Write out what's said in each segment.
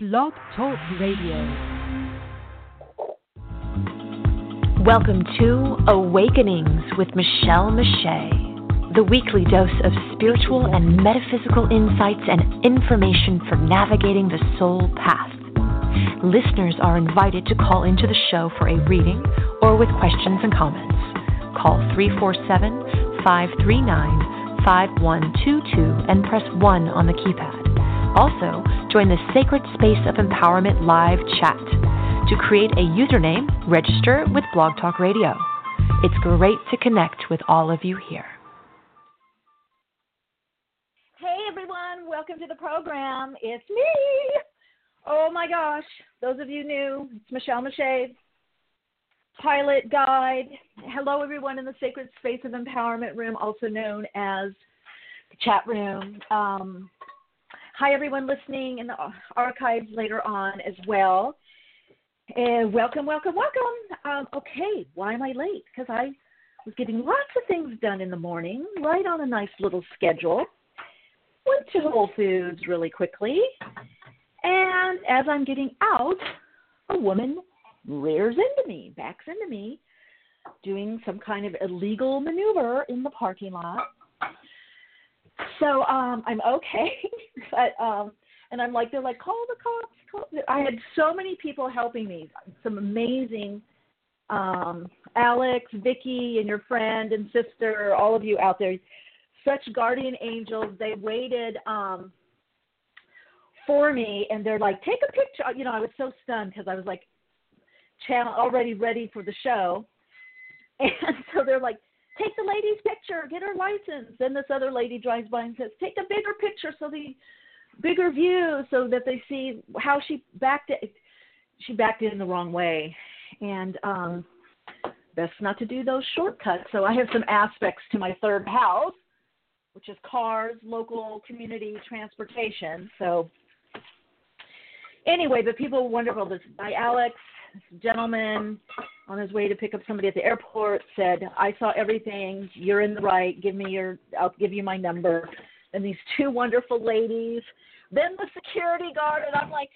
Blog Talk Radio. Welcome to Awakenings with Michelle Mache, the weekly dose of spiritual and metaphysical insights and information for navigating the soul path. Listeners are invited to call into the show for a reading or with questions and comments. Call 347-539-5122 and press 1 on the keypad. Also, join the Sacred Space of Empowerment live chat. To create a username, register with Blog Talk Radio. It's great to connect with all of you here. Hey, everyone. Welcome to the program. It's me. Oh, my gosh. Those of you new, it's Michelle Mache, Pilot Guide. Hello, everyone in the Sacred Space of Empowerment room, also known as the chat room. Hi, everyone listening in the archives later on as well. Welcome. Okay, why am I late? Because I was getting lots of things done in the morning, right on a nice little schedule. Went to Whole Foods really quickly. And as I'm getting out, a woman rears into me, backs into me, doing some kind of illegal maneuver in the parking lot. So I'm okay, but and I'm like, they're like, call the cops. I had so many people helping me, some amazing Alex, Vicky, and your friend and sister, all of you out there, such guardian angels. They waited for me, and they're like, take a picture. You know, I was so stunned because I was like, already ready for the show, and so they're like, take the lady's picture, get her license. Then this other lady drives by and says, take a bigger picture, so the bigger view, so that they see how she backed it. She backed in the wrong way. And best not to do those shortcuts. So I have some aspects to my third house, which is cars, local community, transportation. So anyway, the people were wonderful. This by Alex. This gentleman on his way to pick up somebody at the airport said, I saw everything. You're in the right. I'll give you my number. And these two wonderful ladies. Then the security guard, and I'm like,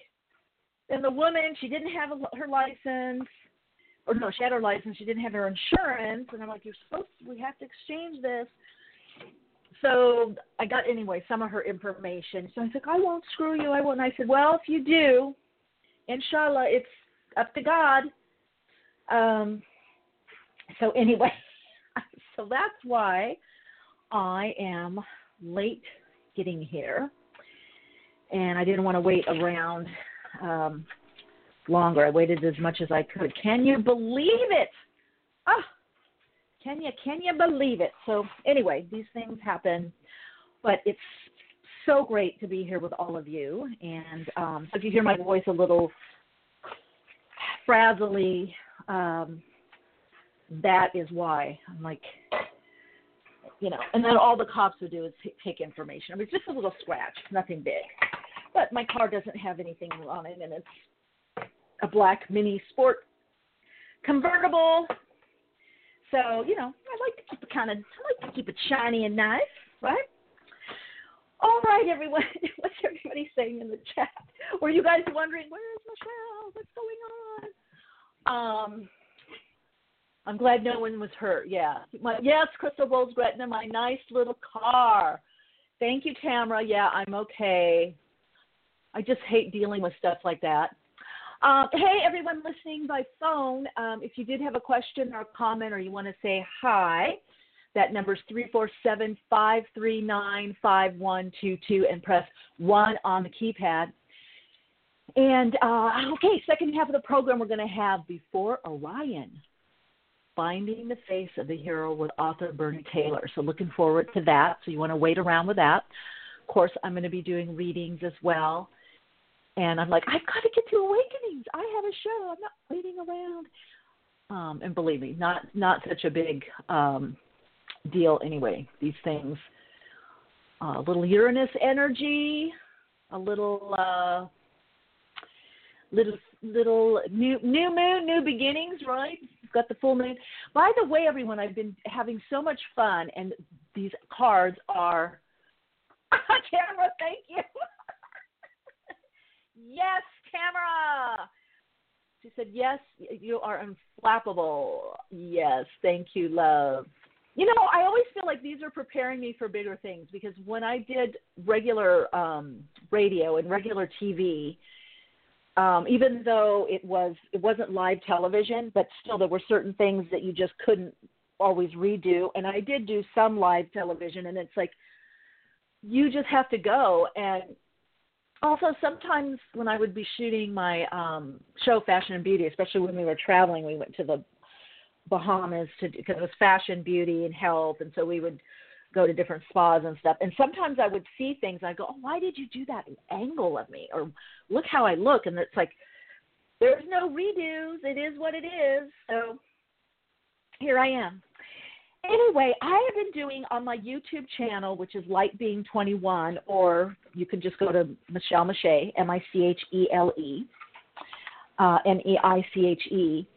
and the woman, she didn't have her license. Or no, she had her license. She didn't have her insurance. And I'm like, we have to exchange this. So I got, anyway, some of her information. So I said, I won't screw you. I won't. And I said, well, if you do, inshallah, it's up to God. So anyway, so that's why I am late getting here, and I didn't want to wait around longer. I waited as much as I could. Can you believe it? Oh, can you believe it? So anyway, these things happen, but it's so great to be here with all of you. And so if you hear my voice a little frazzly, that is why. I'm like, you know, and then all the cops would do is take information. I mean, it's just a little scratch, nothing big. But my car doesn't have anything on it, and it's a black mini sport convertible. So, you know, I like to keep it shiny and nice, right? All right, everyone, what's everybody saying in the chat? Were you guys wondering, where's Michelle? What's going on? I'm glad no one was hurt. Yeah. Yes, Crystal Bowles Gretna, my nice little car. Thank you, Tamara. Yeah, I'm okay. I just hate dealing with stuff like that. Hey, everyone listening by phone, if you did have a question or a comment or you want to say hi, that number is 347-539-5122 and press 1 on the keypad. And, okay, second half of the program we're going to have Before Orion, Finding the Face of the Hero with author Bernie Taylor. So looking forward to that. So you want to wait around with that. Of course, I'm going to be doing readings as well. And I'm like, I've got to get to Awakenings. I have a show. I'm not waiting around. And believe me, not such a big deal anyway. These things, a little Uranus energy, a little... Little new moon, new beginnings, right? You've got the full moon. By the way, everyone, I've been having so much fun, and these cards are... Tamara, thank you. yes, Tamara. She said, yes, you are unflappable. Yes, thank you, love. You know, I always feel like these are preparing me for bigger things, because when I did regular radio and regular TV, even though it wasn't live television, but still there were certain things that you just couldn't always redo. And I did do some live television, and it's like you just have to go. And also sometimes when I would be shooting my show, Fashion and Beauty, especially when we were traveling, we went to the Bahamas because it was fashion, beauty, and health, and so we would go to different spas and stuff. And sometimes I would see things, and I go, "Oh, why did you do that angle of me?" Or "Look how I look." And it's like, there's no redos. It is what it is. So here I am. Anyway, I have been doing on my YouTube channel, which is Light Being 21, or you can just go to Michelle Miche, M-I-C-H-E-L-E, M-E-I-C-H-E.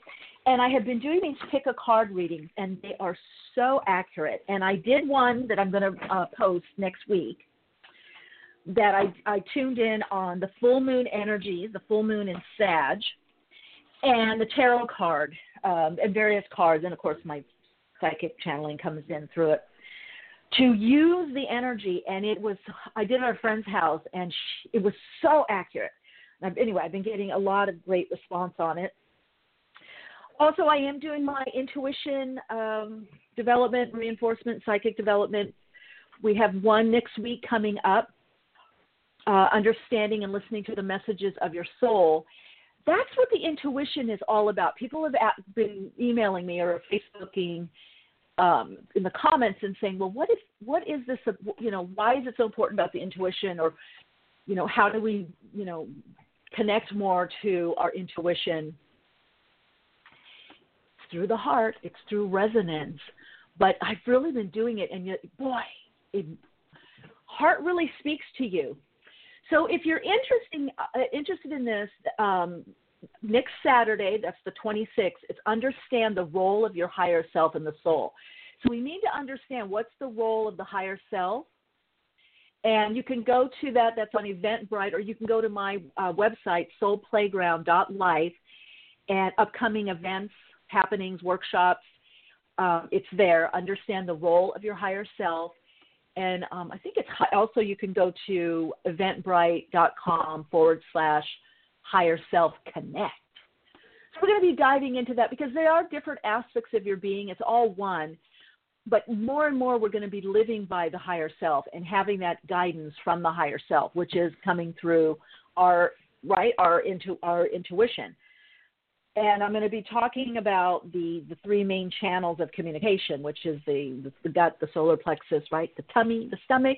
And I have been doing these pick-a-card readings, and they are so accurate. And I did one that I'm going to post next week that I tuned in on the full moon energies, the full moon in Sag, and the tarot card, and various cards. And, of course, my psychic channeling comes in through it, to use the energy. And it was – I did it at a friend's house, and it was so accurate. Anyway, I've been getting a lot of great response on it. Also, I am doing my intuition development, reinforcement, psychic development. We have one next week coming up, understanding and listening to the messages of your soul. That's what the intuition is all about. People have been emailing me or Facebooking in the comments and saying, well, what is this, you know, why is it so important about the intuition, or, you know, how do we, you know, connect more to our intuition? Through the heart, it's through resonance. But I've really been doing it, and yet, boy, heart really speaks to you. So if you're interested in this, next Saturday, that's the 26th, it's understand the role of your higher self and the soul. So we need to understand what's the role of the higher self. And you can go to that. That's on Eventbrite, or you can go to my website, soulplayground.life, and upcoming events, happenings, workshops. It's there. Understand the role of your higher self. And I think it's also, you can go to eventbrite.com/higher-self-connect. So we're going to be diving into that, because there are different aspects of your being. It's all one, but more and more we're going to be living by the higher self and having that guidance from the higher self, which is coming through our intuition. And I'm going to be talking about the three main channels of communication, which is the gut, the solar plexus, right, the tummy, the stomach,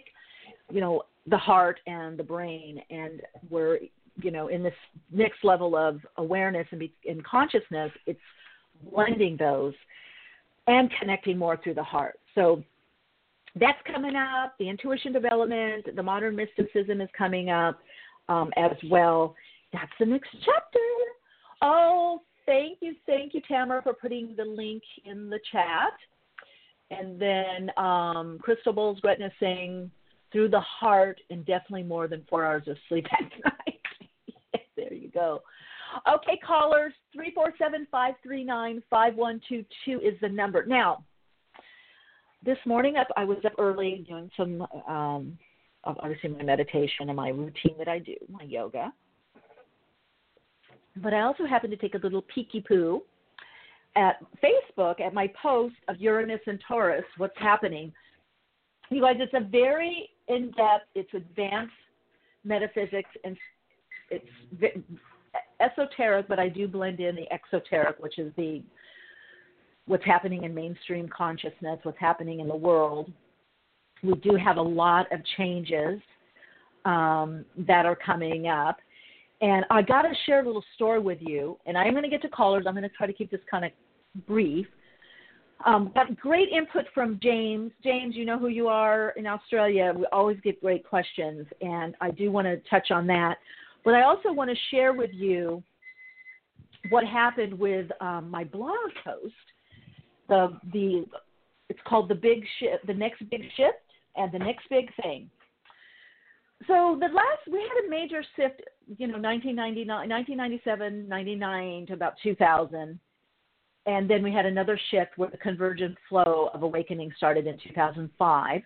you know, the heart, and the brain. And we're, you know, in this next level of awareness and consciousness, it's blending those and connecting more through the heart. So that's coming up. The intuition development, the modern mysticism is coming up as well. That's the next chapter. Oh, thank you, Tamara, for putting the link in the chat. And then Crystal Bowles Gretna saying, through the heart and definitely more than 4 hours of sleep at night. There you go. Okay, callers, 347-539-5122 is the number. Now, this morning I was up early doing some, obviously my meditation and my routine that I do, my yoga. But I also happened to take a little peeky-poo at Facebook at my post of Uranus and Taurus, what's happening. You guys, it's a very in-depth, it's advanced metaphysics, and it's esoteric, but I do blend in the exoteric, which is the what's happening in mainstream consciousness, what's happening in the world. We do have a lot of changes that are coming up. And I got to share a little story with you, and I'm going to get to callers. I'm going to try to keep this kind of brief. Got great input from James. James, you know who you are in Australia. We always get great questions, and I do want to touch on that. But I also want to share with you what happened with my blog post. It's called The Big Shift, The Next Big Shift, and The Next Big Thing. So we had a major shift 1997, 99 to about 2000. And then we had another shift where the convergent flow of awakening started in 2005.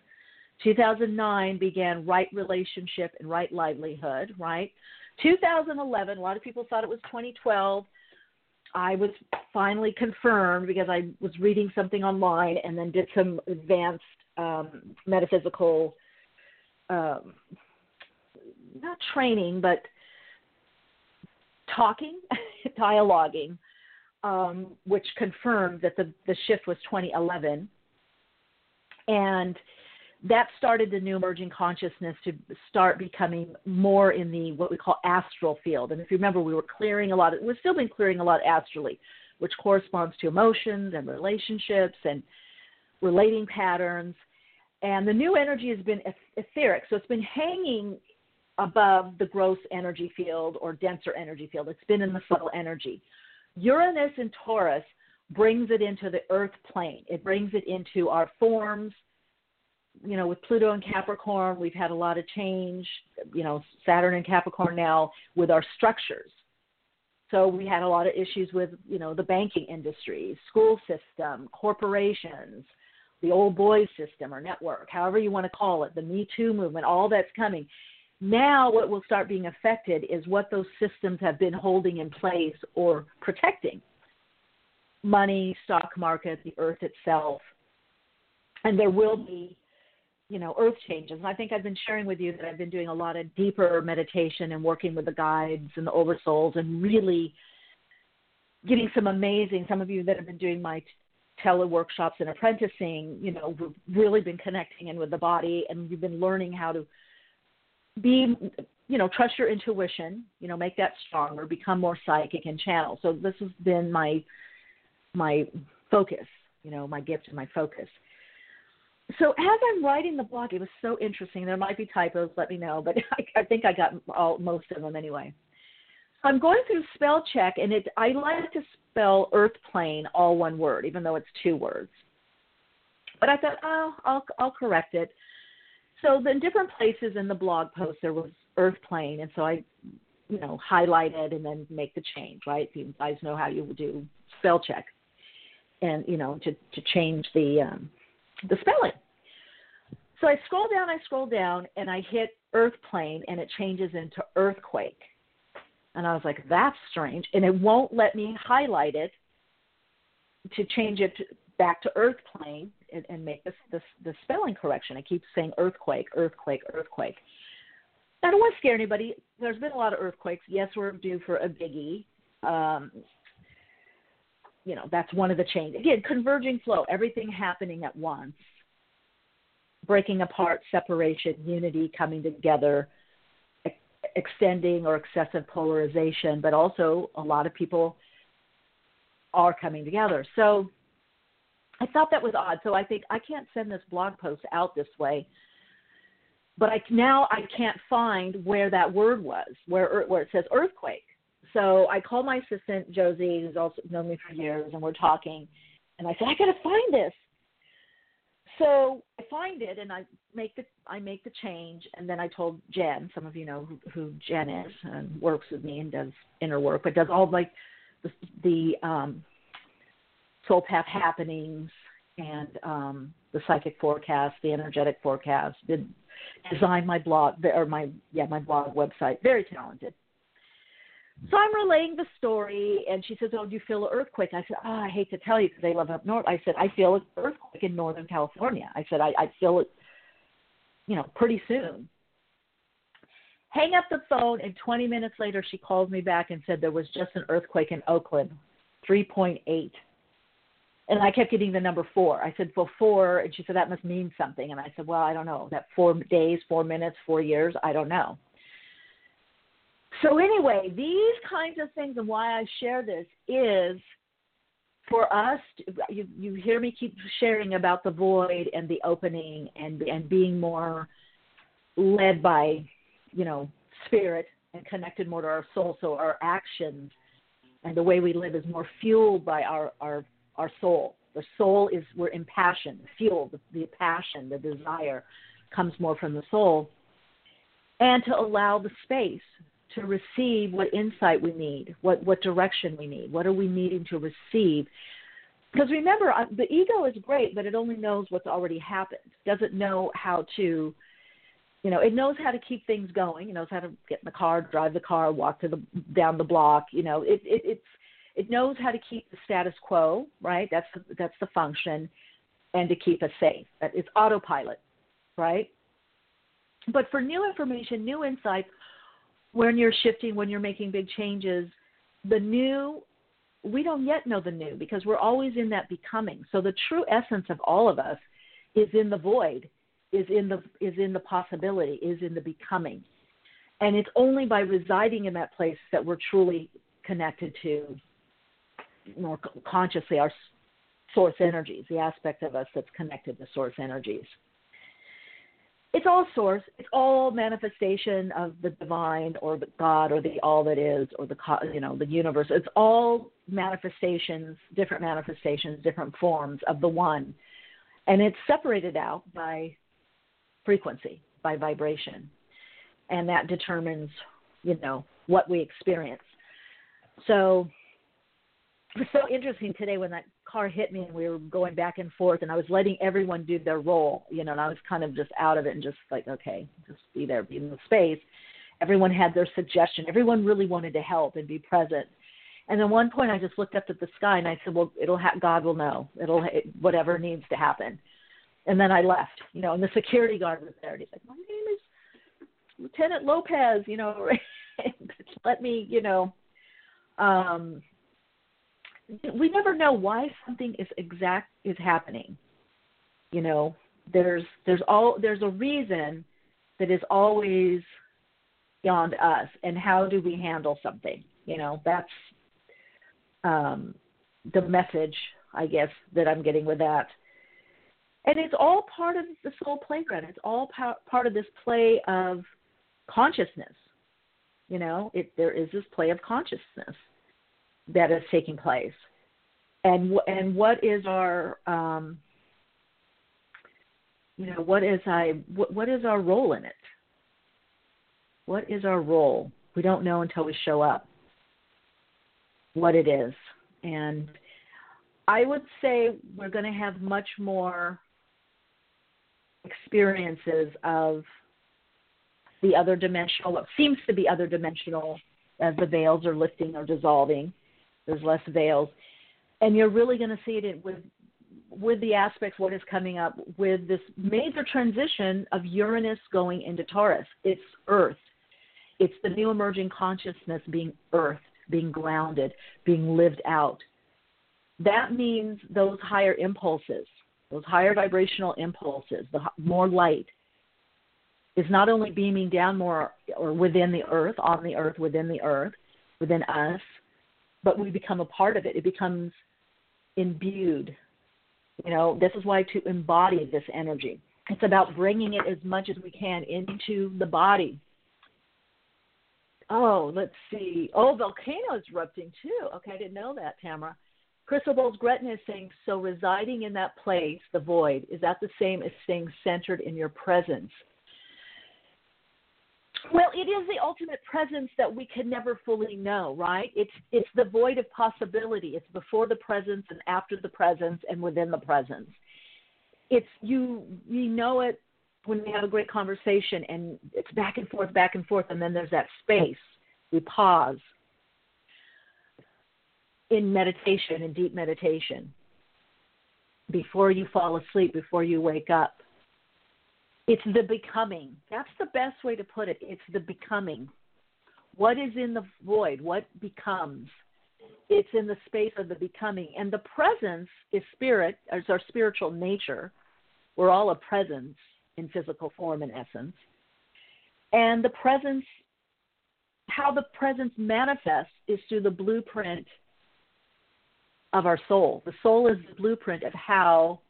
2009 began right relationship and right livelihood, right? 2011, a lot of people thought it was 2012. I was finally confirmed because I was reading something online and then did some advanced metaphysical, not training, but talking, dialoguing, which confirmed that the shift was 2011. And that started the new emerging consciousness to start becoming more in the what we call astral field. And if you remember, we were clearing a lot. We've still been clearing a lot astrally, which corresponds to emotions and relationships and relating patterns. And the new energy has been etheric. So it's been hanging above the gross energy field or denser energy field. It's been in the subtle energy. Uranus and Taurus brings it into the earth plane. It brings it into our forms. You know, with Pluto and Capricorn, we've had a lot of change, you know, Saturn and Capricorn now with our structures. So we had a lot of issues with, you know, the banking industry, school system, corporations, the old boys system or network, however you want to call it, the Me Too movement, all that's coming. Now what will start being affected is what those systems have been holding in place or protecting. Money, stock market, the earth itself. And there will be, you know, earth changes. And I think I've been sharing with you that I've been doing a lot of deeper meditation and working with the guides and the oversouls and really getting some amazing, some of you that have been doing my teleworkshops and apprenticing, you know, we've really been connecting in with the body and you've been learning how to be, you know, trust your intuition, you know, make that stronger, become more psychic and channel. So this has been my focus, you know, my gift and my focus. So as I'm writing the blog, it was so interesting. There might be typos, let me know, but I think I got most of them anyway. I'm going through spell check, and I like to spell earth plane all one word, even though it's two words. But I thought, I'll correct it. So in different places in the blog post, there was earth plane, and so I, you know, highlighted and then make the change, right? You guys know how you do spell check, and you know to change the spelling. So I scroll down, and I hit earth plane, and it changes into earthquake. And I was like, that's strange. And it won't let me highlight it to change it back to earth plane and make the spelling correction. I keep saying earthquake. I don't want to scare anybody. There's been a lot of earthquakes. Yes, we're due for a biggie. You know, that's one of the changes. Again, converging flow, everything happening at once, breaking apart, separation, unity, coming together, extending or excessive polarization, but also a lot of people are coming together. So I thought that was odd. So I think I can't send this blog post out this way, but I can't find where that word was, where it says earthquake. So I call my assistant, Josie, who's also known me for years, and we're talking. And I said, I got to find this. So I find it, and I make the change. And then I told Jen, some of you know who Jen is, and works with me and does inner work, but does all like the soul path happenings and the psychic forecast, the energetic forecast. Did design my blog or my blog website. Very talented. So I'm relaying the story, and she says, oh, do you feel an earthquake? I said, I hate to tell you because they live up north. I said, I feel an earthquake in Northern California. I said, I feel it, you know, pretty soon. Hang up the phone, and 20 minutes later, she calls me back and said there was just an earthquake in Oakland, 3.8. And I kept getting the number 4. I said, well, 4, and she said, that must mean something. And I said, well, I don't know, that 4 days, 4 minutes, 4 years, I don't know. So anyway, these kinds of things and why I share this is for us, you hear me keep sharing about the void and the opening and being more led by, you know, spirit and connected more to our soul. So our actions and the way we live is more fueled by our soul. The soul is, we're impassioned, fueled, the passion, the desire comes more from the soul. And to allow the space to receive what insight we need, what direction we need, what are we needing to receive. Because remember, the ego is great, but it only knows what's already happened. Doesn't know how to, you know, it knows how to keep things going. It knows how to get in the car, drive the car, walk to down the block. You know, it knows how to keep the status quo, right? That's the function, and to keep us safe. It's autopilot, right? But for new information, new insights, when you're shifting, when you're making big changes, the new, we don't yet know the new because we're always in that becoming. So the true essence of all of us is in the void, is in the possibility, is in the becoming. And it's only by residing in that place that we're truly connected to more consciously our source energies, the aspect of us that's connected to source energies. It's all source. It's all manifestation of the divine, or the God, or the all that is, or the, you know, the universe. It's all manifestations, different forms of the one, and it's separated out by frequency, by vibration, and that determines, you know, what we experience. So it was so interesting today when that car hit me and we were going back and forth and I was letting everyone do their role, you know, and I was kind of just out of it and just like, okay, just be there, be in the space. Everyone had their suggestion. Everyone really wanted to help and be present. And then one point I just looked up at the sky and I said, well, God will know. Whatever needs to happen. And then I left, you know, and the security guard was there. And he's like, my name is Lieutenant Lopez, you know, let me, you know, we never know why something is happening. You know, there's a reason that is always beyond us, and how do we handle something? You know, that's the message, I guess, that I'm getting with that. And it's all part of the soul playground. It's all part of this play of consciousness. You know, there is this play of consciousness that is taking place, and what is our what is our role in it? What is our role? We don't know until we show up what it is. And I would say we're going to have much more experiences of the other dimensional, what seems to be other dimensional, as the veils are lifting or dissolving. There's less veils. And you're really going to see it with the aspects, what is coming up with this major transition of Uranus going into Taurus. It's Earth. It's the new emerging consciousness being Earth, being grounded, being lived out. That means those higher impulses, those higher vibrational impulses, the more light, is not only beaming down more or within the earth, on the earth, within us, but we become a part of it. It becomes imbued. You know, this is why to embody this energy. It's about bringing it as much as we can into the body. Oh, let's see. Oh, volcano is erupting too. Okay, I didn't know that, Tamara. Crystal Bowles Gretna is saying, so residing in that place, the void, is that the same as staying centered in your presence? Well, it is the ultimate presence that we can never fully know, right? It's the void of possibility. It's before the presence and after the presence and within the presence. It's you know it when we have a great conversation and it's back and forth, and then there's that space. We pause in meditation, in deep meditation, before you fall asleep, before you wake up. It's the becoming. That's the best way to put it. It's the becoming. What is in the void? What becomes? It's in the space of the becoming. And the presence is spirit, is our spiritual nature. We're all a presence in physical form, in essence. And the presence, how the presence manifests, is through the blueprint of our soul. The soul is the blueprint of how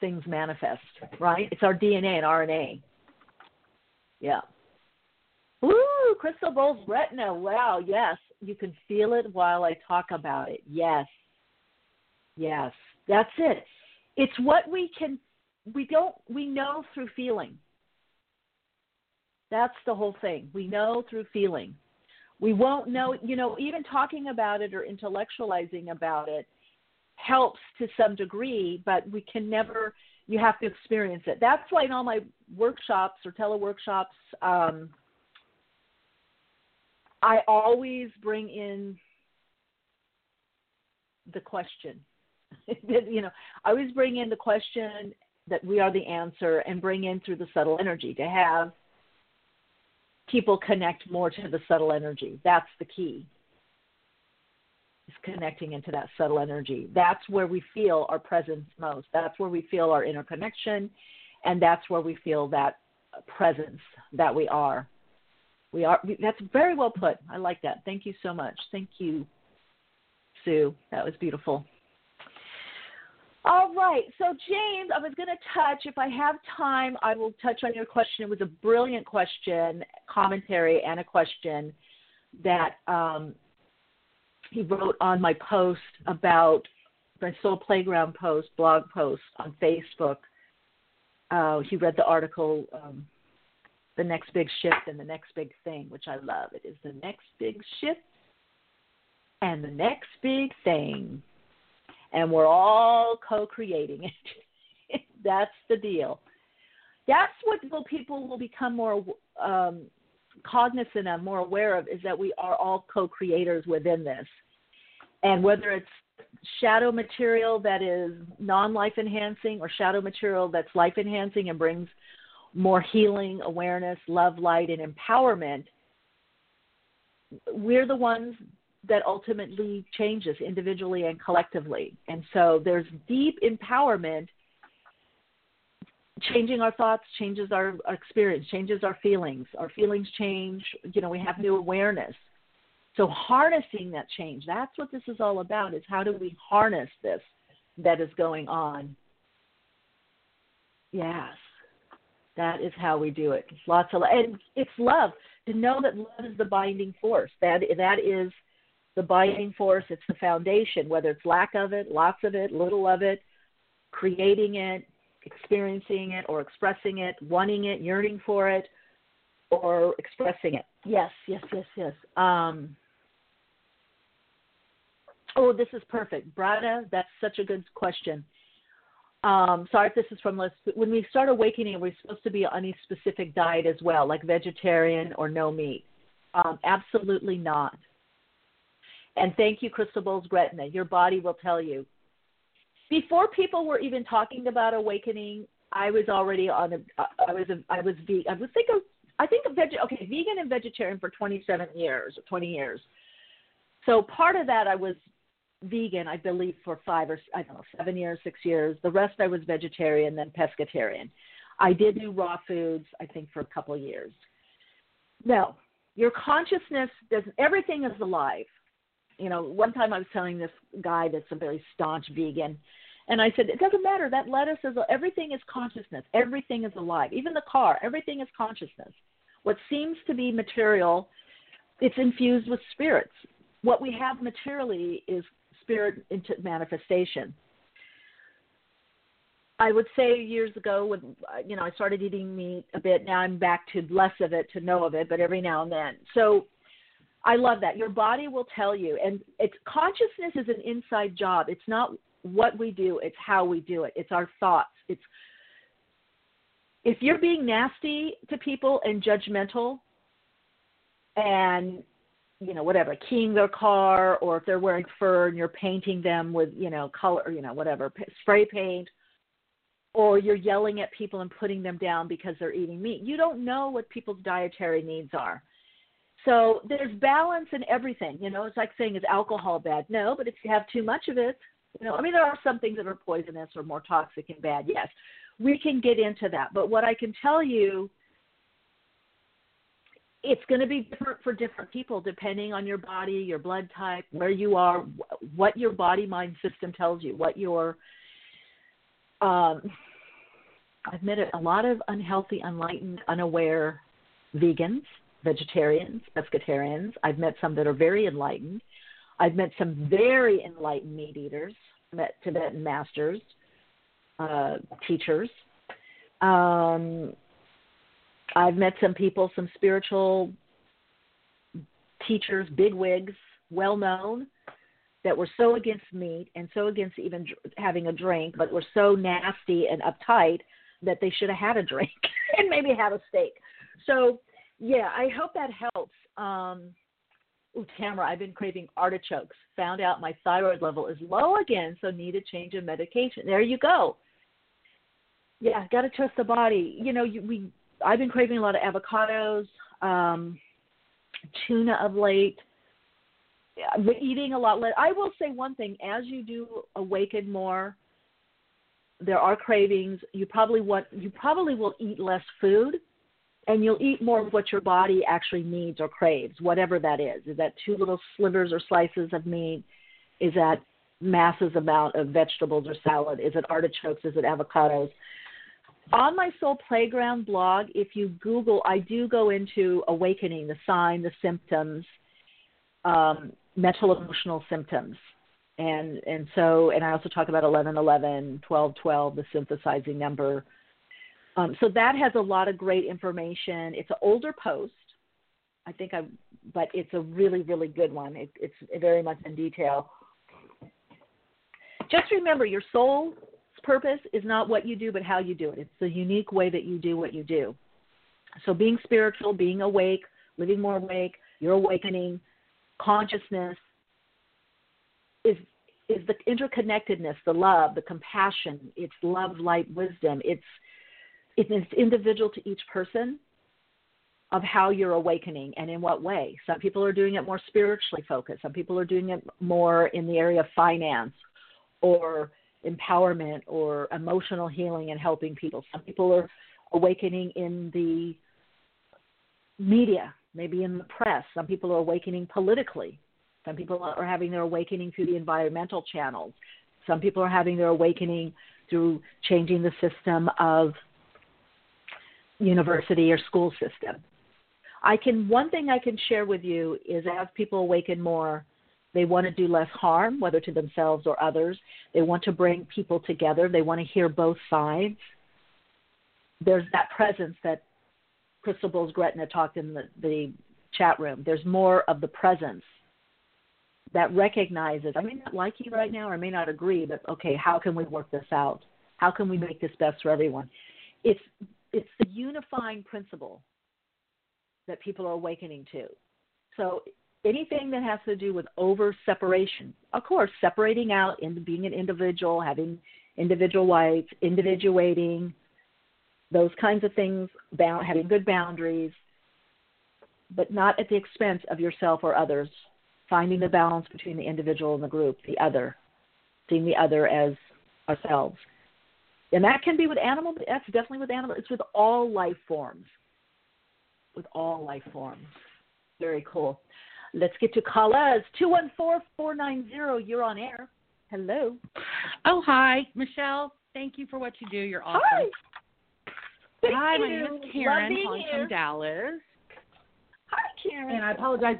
things manifest, right? It's our DNA and RNA. Yeah. Woo! Crystal Bowles Gretna. Wow. Yes. You can feel it while I talk about it. Yes. Yes. That's it. It's what we know through feeling. That's the whole thing. We know through feeling. We won't know, you know, even talking about it or intellectualizing about it helps to some degree, but we can never, you have to experience it. That's why in all my workshops or teleworkshops, I always bring in the question. You know, I always bring in the question that we are the answer, and bring in through the subtle energy to have people connect more to the subtle energy. That's the key, is connecting into that subtle energy. That's where we feel our presence most. That's where we feel our interconnection, and that's where we feel that presence that we are. We are. That's very well put. I like that. Thank you so much. Thank you, Sue. That was beautiful. All right. So, James, I was going to touch, if I have time, I will touch on your question. It was a brilliant question, commentary, and a question that he wrote on my post about my Soul Playground post, blog post on Facebook. He read the article, The Next Big Shift and the Next Big Thing, which I love. It is the next big shift and the next big thing. And we're all co-creating it. That's the deal. That's what people will become more cognizant of, more aware of, is that we are all co-creators within this. And whether it's shadow material that is non-life enhancing or shadow material that's life enhancing and brings more healing, awareness, love, light, and empowerment, we're the ones that ultimately changes individually and collectively. And so there's deep empowerment. Changing our thoughts changes our experience, changes our feelings. Our feelings change. You know, we have new awareness. So harnessing that change, that's what this is all about, is how do we harness this that is going on? Yes, that is how we do it. And it's love. To know that love is the binding force. That is the binding force, it's the foundation, whether it's lack of it, lots of it, little of it, creating it, experiencing it, or expressing it, wanting it, yearning for it, or expressing it. Yes. Oh, this is perfect. Brada, that's such a good question. Sorry if this is from list. When we start awakening, we're supposed to be on a specific diet as well, like vegetarian or no meat. Absolutely not. And thank you, Crystal Bowles Gretna. Your body will tell you. Before people were even talking about awakening, I was already on vegan and vegetarian for 27 years or 20 years. So part of that I was vegan, I believe, for 6 years. The rest I was vegetarian, then pescatarian. I did do raw foods, I think, for a couple of years. No, your consciousness doesn't. Everything is alive. You know, one time I was telling this guy that's a very staunch vegan, and I said, it doesn't matter. That lettuce is, everything is consciousness. Everything is alive. Even the car, everything is consciousness. What seems to be material, it's infused with spirits. What we have materially is spirit into manifestation. I would say years ago when, you know, I started eating meat a bit. Now I'm back to less of it, to no of it, but every now and then. So I love that. Your body will tell you. And it's, consciousness is an inside job. It's not what we do. It's how we do it. It's our thoughts. It's, if you're being nasty to people and judgmental and, you know, whatever, keying their car, or if they're wearing fur and you're painting them with, you know, color, you know, whatever, spray paint, or you're yelling at people and putting them down because they're eating meat, you don't know what people's dietary needs are. So there's balance in everything. You know, it's like saying, is alcohol bad? No, but if you have too much of it, you know, I mean, there are some things that are poisonous or more toxic and bad. Yes, we can get into that. But what I can tell you, it's going to be different for different people depending on your body, your blood type, where you are, what your body-mind system tells you, what your I've met a lot of unhealthy, unenlightened, unaware vegans, vegetarians, pescatarians. I've met some that are very enlightened. I've met some very enlightened meat eaters, met Tibetan masters, teachers. I've met some people, some spiritual teachers, bigwigs, well-known, that were so against meat and so against even having a drink, but were so nasty and uptight that they should have had a drink and maybe had a steak. So, yeah, I hope that helps. Tamara, I've been craving artichokes. Found out my thyroid level is low again, so need a change of medication. There you go. Yeah, got to trust the body. You know, I've been craving a lot of avocados, tuna of late. Yeah, eating a lot less. I will say one thing, as you do awaken more, there are cravings. You probably will eat less food, and you'll eat more of what your body actually needs or craves, whatever that is. Is that two little slivers or slices of meat? Is that massive amount of vegetables or salad? Is it artichokes? Is it avocados? On my Soul Playground blog, if you Google, I do go into awakening, the sign, the symptoms, mental emotional symptoms. And I also talk about 1111, 1212, the synthesizing number. So that has a lot of great information. It's an older post, but it's a really, really good one. It's very much in detail. Just remember, your soul's purpose is not what you do, but how you do it. It's the unique way that you do what you do. So being spiritual, being awake, living more awake, your awakening, consciousness is the interconnectedness, the love, the compassion. It's love, light, wisdom. It's individual to each person of how you're awakening and in what way. Some people are doing it more spiritually focused. Some people are doing it more in the area of finance or empowerment or emotional healing and helping people. Some people are awakening in the media, maybe in the press. Some people are awakening politically. Some people are having their awakening through the environmental channels. Some people are having their awakening through changing the system of university or school system. One thing I can share with you is, as people awaken more, they want to do less harm, whether to themselves or others. They want to bring people together. They want to hear both sides. There's that presence that Crystal Bowles-Gretna talked in the chat room. There's more of the presence that recognizes, I may not like you right now, or I may not agree, but okay, how can we work this out? How can we make this best for everyone? It's the unifying principle that people are awakening to. So anything that has to do with over-separation, of course, separating out and being an individual, having individual rights, individuating, those kinds of things, having good boundaries, but not at the expense of yourself or others, finding the balance between the individual and the group, the other, seeing the other as ourselves. And that can be with animals. That's definitely with animals. It's with all life forms. With all life forms. Very cool. Let's get to callers. 214-490. You're on air. Hello. Oh, hi. Michelle, thank you for what you do. You're awesome. Hi. Hi, my name is Karen calling from Dallas. Hi, Karen. And I apologize.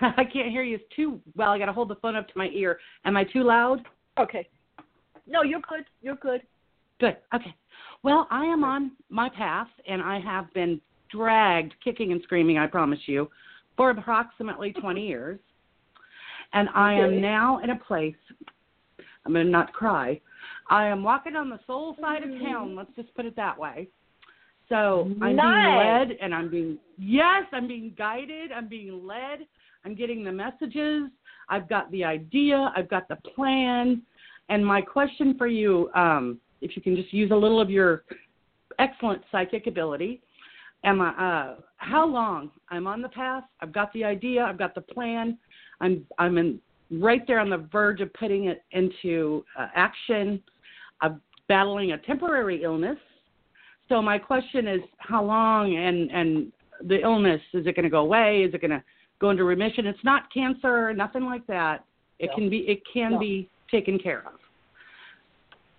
I can't hear you. It's too well. I got to hold the phone up to my ear. Am I too loud? Okay. No, you're good. You're good. Good. Okay. Well, I am on my path, and I have been dragged kicking and screaming, I promise you, for approximately 20 years. And I am now in a place, I'm going to not cry, I am walking on the soul side of town. Let's just put it that way. So I'm being led, and I'm being guided. I'm being led. I'm getting the messages. I've got the idea. I've got the plan. And my question for you, if you can just use a little of your excellent psychic ability, how long I'm on the path? I've got the idea. I've got the plan. I'm right there on the verge of putting it into action. I'm battling a temporary illness. So my question is, how long and the illness, is it going to go away? Is it going to go into remission? It's not cancer, nothing like that. It can be taken care of.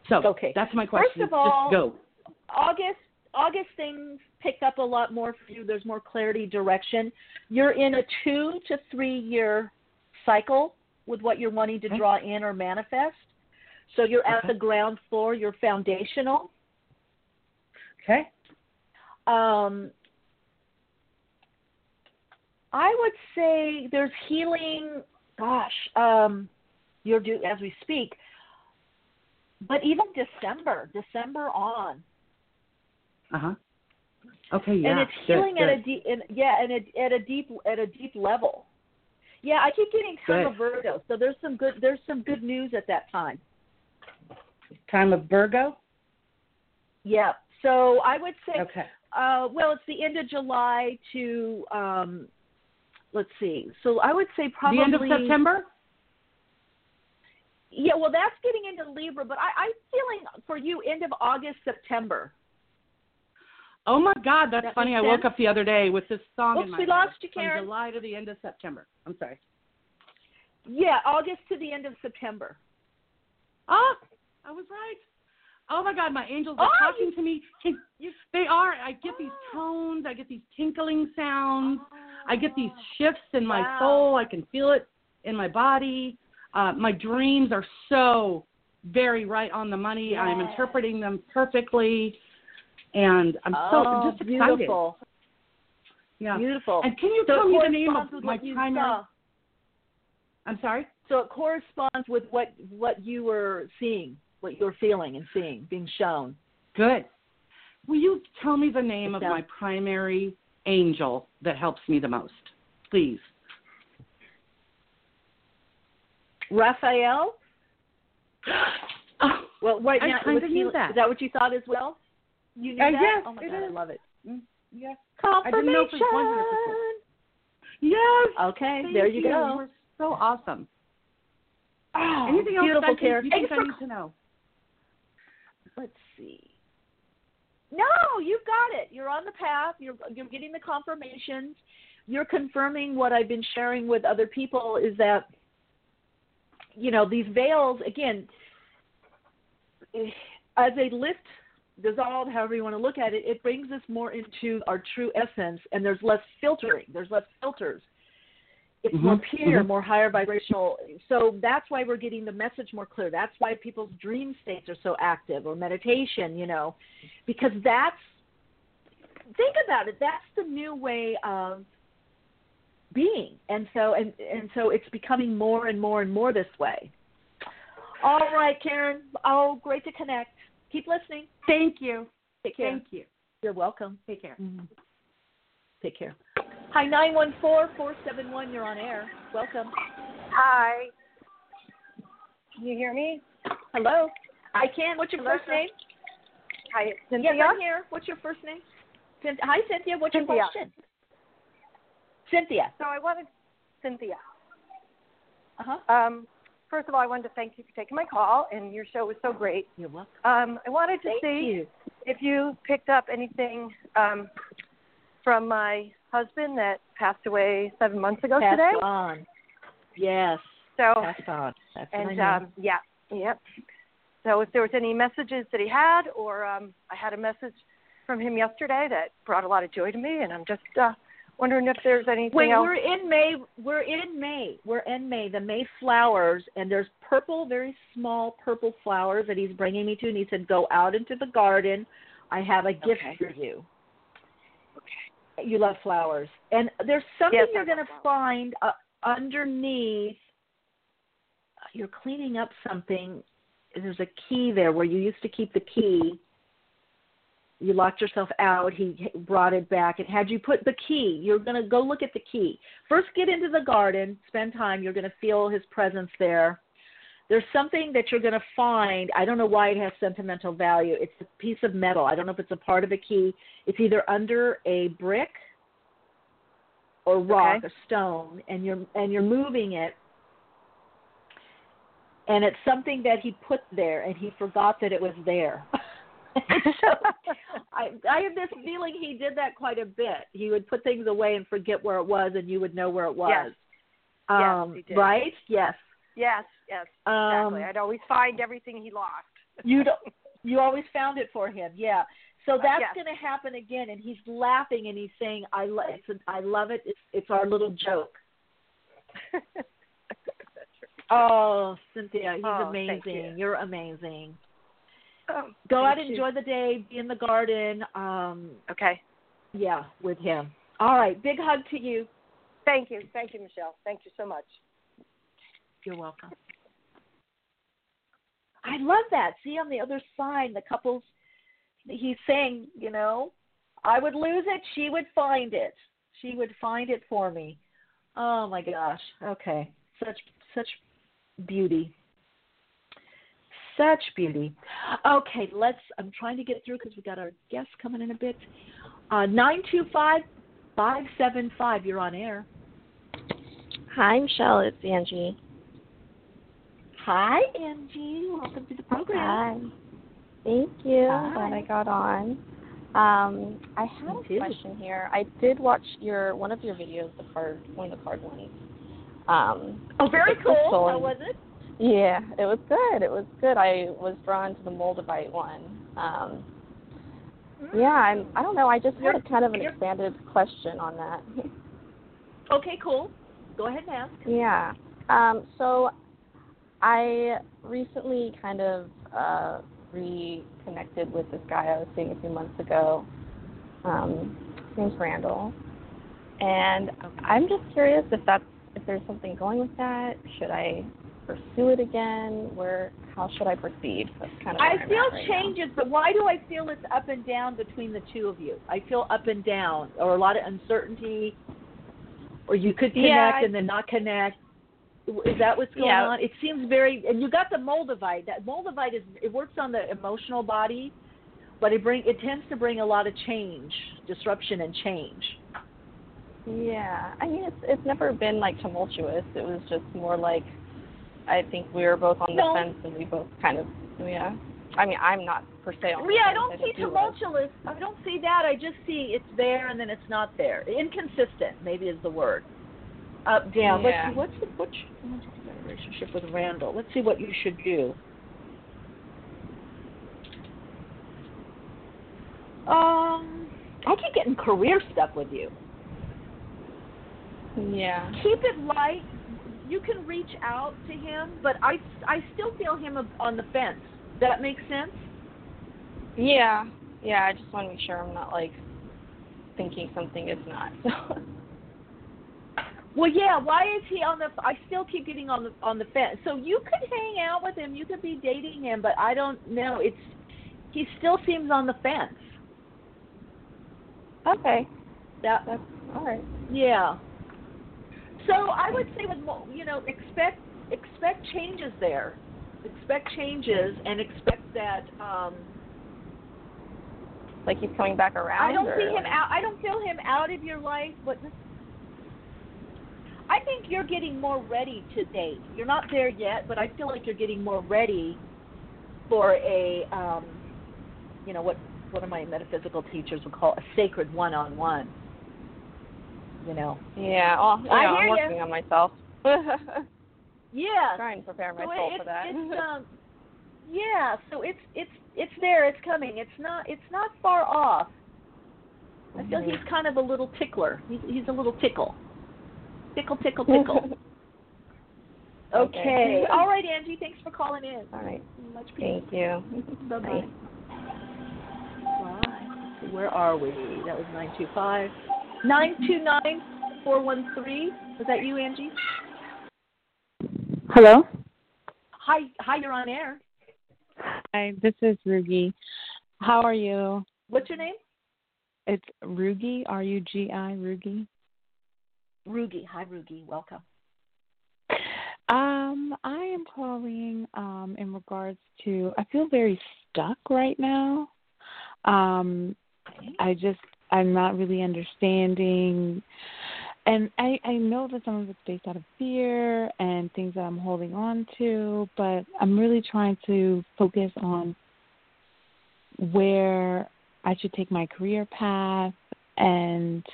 So that's my question. First of all, just go. August things picked up a lot more for you. There's more clarity, direction. You're in a 2 to 3 year cycle with what you're wanting to draw in or manifest. So you're at the ground floor. You're foundational. Okay. I would say there's healing, you're due as we speak. But even December on. Uh-huh. Okay, yeah. And it's healing at a deep level. Yeah, I keep getting time of Virgo. So there's some good news at that time. Time of Virgo? Yeah. So I would say it's the end of July to let's see. So I would say probably the end of September? Yeah, well, that's getting into Libra, but I'm feeling for you end of August, September. Oh, my God, that's funny. I woke up the other day with this song in my head. Oops, we lost you, Karen. From July to the end of September. I'm sorry. Yeah, August to the end of September. Oh, I was right. Oh, my God, my angels are talking to me. They are. I get these tones. I get these tinkling sounds. I get these shifts in my soul. I can feel it in my body. My dreams are so very right on the money. Yes. I'm interpreting them perfectly, and I'm so just excited. Beautiful. Yeah. Beautiful. And can you tell me the name of my timer? I'm sorry? So it corresponds with what you were seeing, what you were feeling and seeing, being shown. Good. Will you tell me the name of my primary angel that helps me the most, please? Raphael? Well, right now, is that what you thought as well? You knew that? Yes, oh, my God, I love it. Yes. Confirmation. I didn't know if it was 100%. Yes. Okay, there you go. You were so awesome. Oh, anything else I think I need to know? Let's see. No, you've got it. You're on the path. You're getting the confirmations. You're confirming what I've been sharing with other people is that, you know, these veils, again, as they lift, dissolve, however you want to look at it, it brings us more into our true essence, and there's less filtering. There's less filters. It's more pure, more higher vibrational. So that's why we're getting the message more clear. That's why people's dream states are so active, or meditation, you know, because think about it, that's the new way of being, and so it's becoming more and more and more this way. All right, Karen. Oh, great to connect. Keep listening. Thank you. Take care. Thank you. You're welcome. Take care. Mm-hmm. Take care. Hi, 914-471. You're on air. Welcome. Hi. Can you hear me? Hello. I can. What's your first name? Hi, Cynthia. Yes, I'm here. What's your first name? Hi, Cynthia. What's your question? Cynthia. So I wanted Cynthia. Uh-huh. First of all, I wanted to thank you for taking my call, and your show was so great. You're welcome. I wanted to see if you picked up anything from my husband that passed away 7 months ago today. Passed on. Yes. So, passed on. That's and so if there was any messages that he had, or I had a message from him yesterday that brought a lot of joy to me, and I'm just wondering if there's anything else. We're in May, the May flowers, and there's purple, very small purple flowers that he's bringing me to, and he said, go out into the garden. I have a gift for you. Okay. You love flowers. And there's something you're going to find underneath. You're cleaning up something. There's a key there where you used to keep the key. You locked yourself out. He brought it back. And had you put the key, you're going to go look at the key. First, get into the garden. Spend time. You're going to feel his presence there. There's something that you're going to find. I don't know why it has sentimental value. It's a piece of metal. I don't know if it's a part of a key. It's either under a brick or rock or stone, and you're moving it. And it's something that he put there, and he forgot that it was there. So I have this feeling he did that quite a bit. He would put things away and forget where it was, and you would know where it was. Yes, he did. Right? Yes. Yes, yes, exactly. I'd always find everything he lost. You always found it for him, yeah. So that's going to happen again, and he's laughing, and he's saying, I love it. It's our little joke. Oh, Cynthia, he's amazing. You're amazing. Go out and enjoy the day. Be in the garden. Okay. Yeah, with him. All right. Big hug to you. Thank you. Thank you, Michelle. Thank you so much. You're welcome. I love that. See, on the other side, the couples, he's saying, you know, I would lose it. She would find it. She would find it for me. Oh, my gosh. Okay. Such beauty. Such beauty. Okay, I'm trying to get through because we got our guests coming in a bit. 925-575, you're on air. Hi, Michelle, it's Angie. Hi, Angie. Welcome to the program. Hi. Thank you. Hi. Glad I got on. I have a question here. I did watch one of your videos, one of the card ones. Oh, very cool. How was it? Yeah, it was good. I was drawn to the Moldavite one. I don't know. I just had kind of an expanded question on that. Okay, cool. Go ahead and ask. Yeah. So I recently kind of reconnected with this guy I was seeing a few months ago. His name's Randall. And I'm just curious if there's something going with that. Should I pursue it again? How should I proceed? That's kind of I feel right changes, now. But why do I feel it's up and down between the two of you? I feel up and down, or a lot of uncertainty, or you could connect and then not connect. Is that what's going on? It seems very, and you got the Moldavite. That Moldavite it works on the emotional body, but it tends to bring a lot of change, disruption, and change. Yeah, I mean it's never been like tumultuous. It was just more like. I think we were both on the fence, and we both kind of, I mean, I'm not per se on the fence. I don't see tumultuous. I don't see that. I just see it's there, and then it's not there. Inconsistent, maybe is the word. Up, down. Yeah. Let's see. What's your relationship with Randall? Let's see what you should do. I keep getting career stuff with you. Yeah. Keep it light. You can reach out to him, but I still feel him on the fence. Does that make sense? Yeah. Yeah, I just want to make sure I'm not, thinking something is not. Well, yeah, why is he on the – I still keep getting on the fence. So you could hang out with him. You could be dating him, but I don't know. He still seems on the fence. Okay. That's all right. Yeah. So I would say, expect changes there. Expect changes and expect that. He's coming back around? I don't see him out. I don't feel him out of your life. But I think you're getting more ready to date. You're not there yet, but I feel like you're getting more ready for a, what one of my metaphysical teachers would call a sacred one-on-one. Yeah, I'm working on myself. Yeah. Trying to prepare myself for that. So it's there, it's coming. It's not far off. I feel he's kind of a little tickler. He's a little tickle. Tickle, tickle, tickle. Okay. All right, Angie, thanks for calling in. All right. Much peace. Thank you. Bye-bye. Bye. Bye. Where are we? That was 925. 929-413. Was that you, Angie? Hello? Hi, you're on air. Hi, this is Rugi. How are you? What's your name? It's Rugi, R-U-G-I, Rugi. Rugi. Hi, Rugi. Welcome. I am calling in regards to, I feel very stuck right now. I'm not really understanding, and I know that some of it's based out of fear and things that I'm holding on to, but I'm really trying to focus on where I should take my career path, and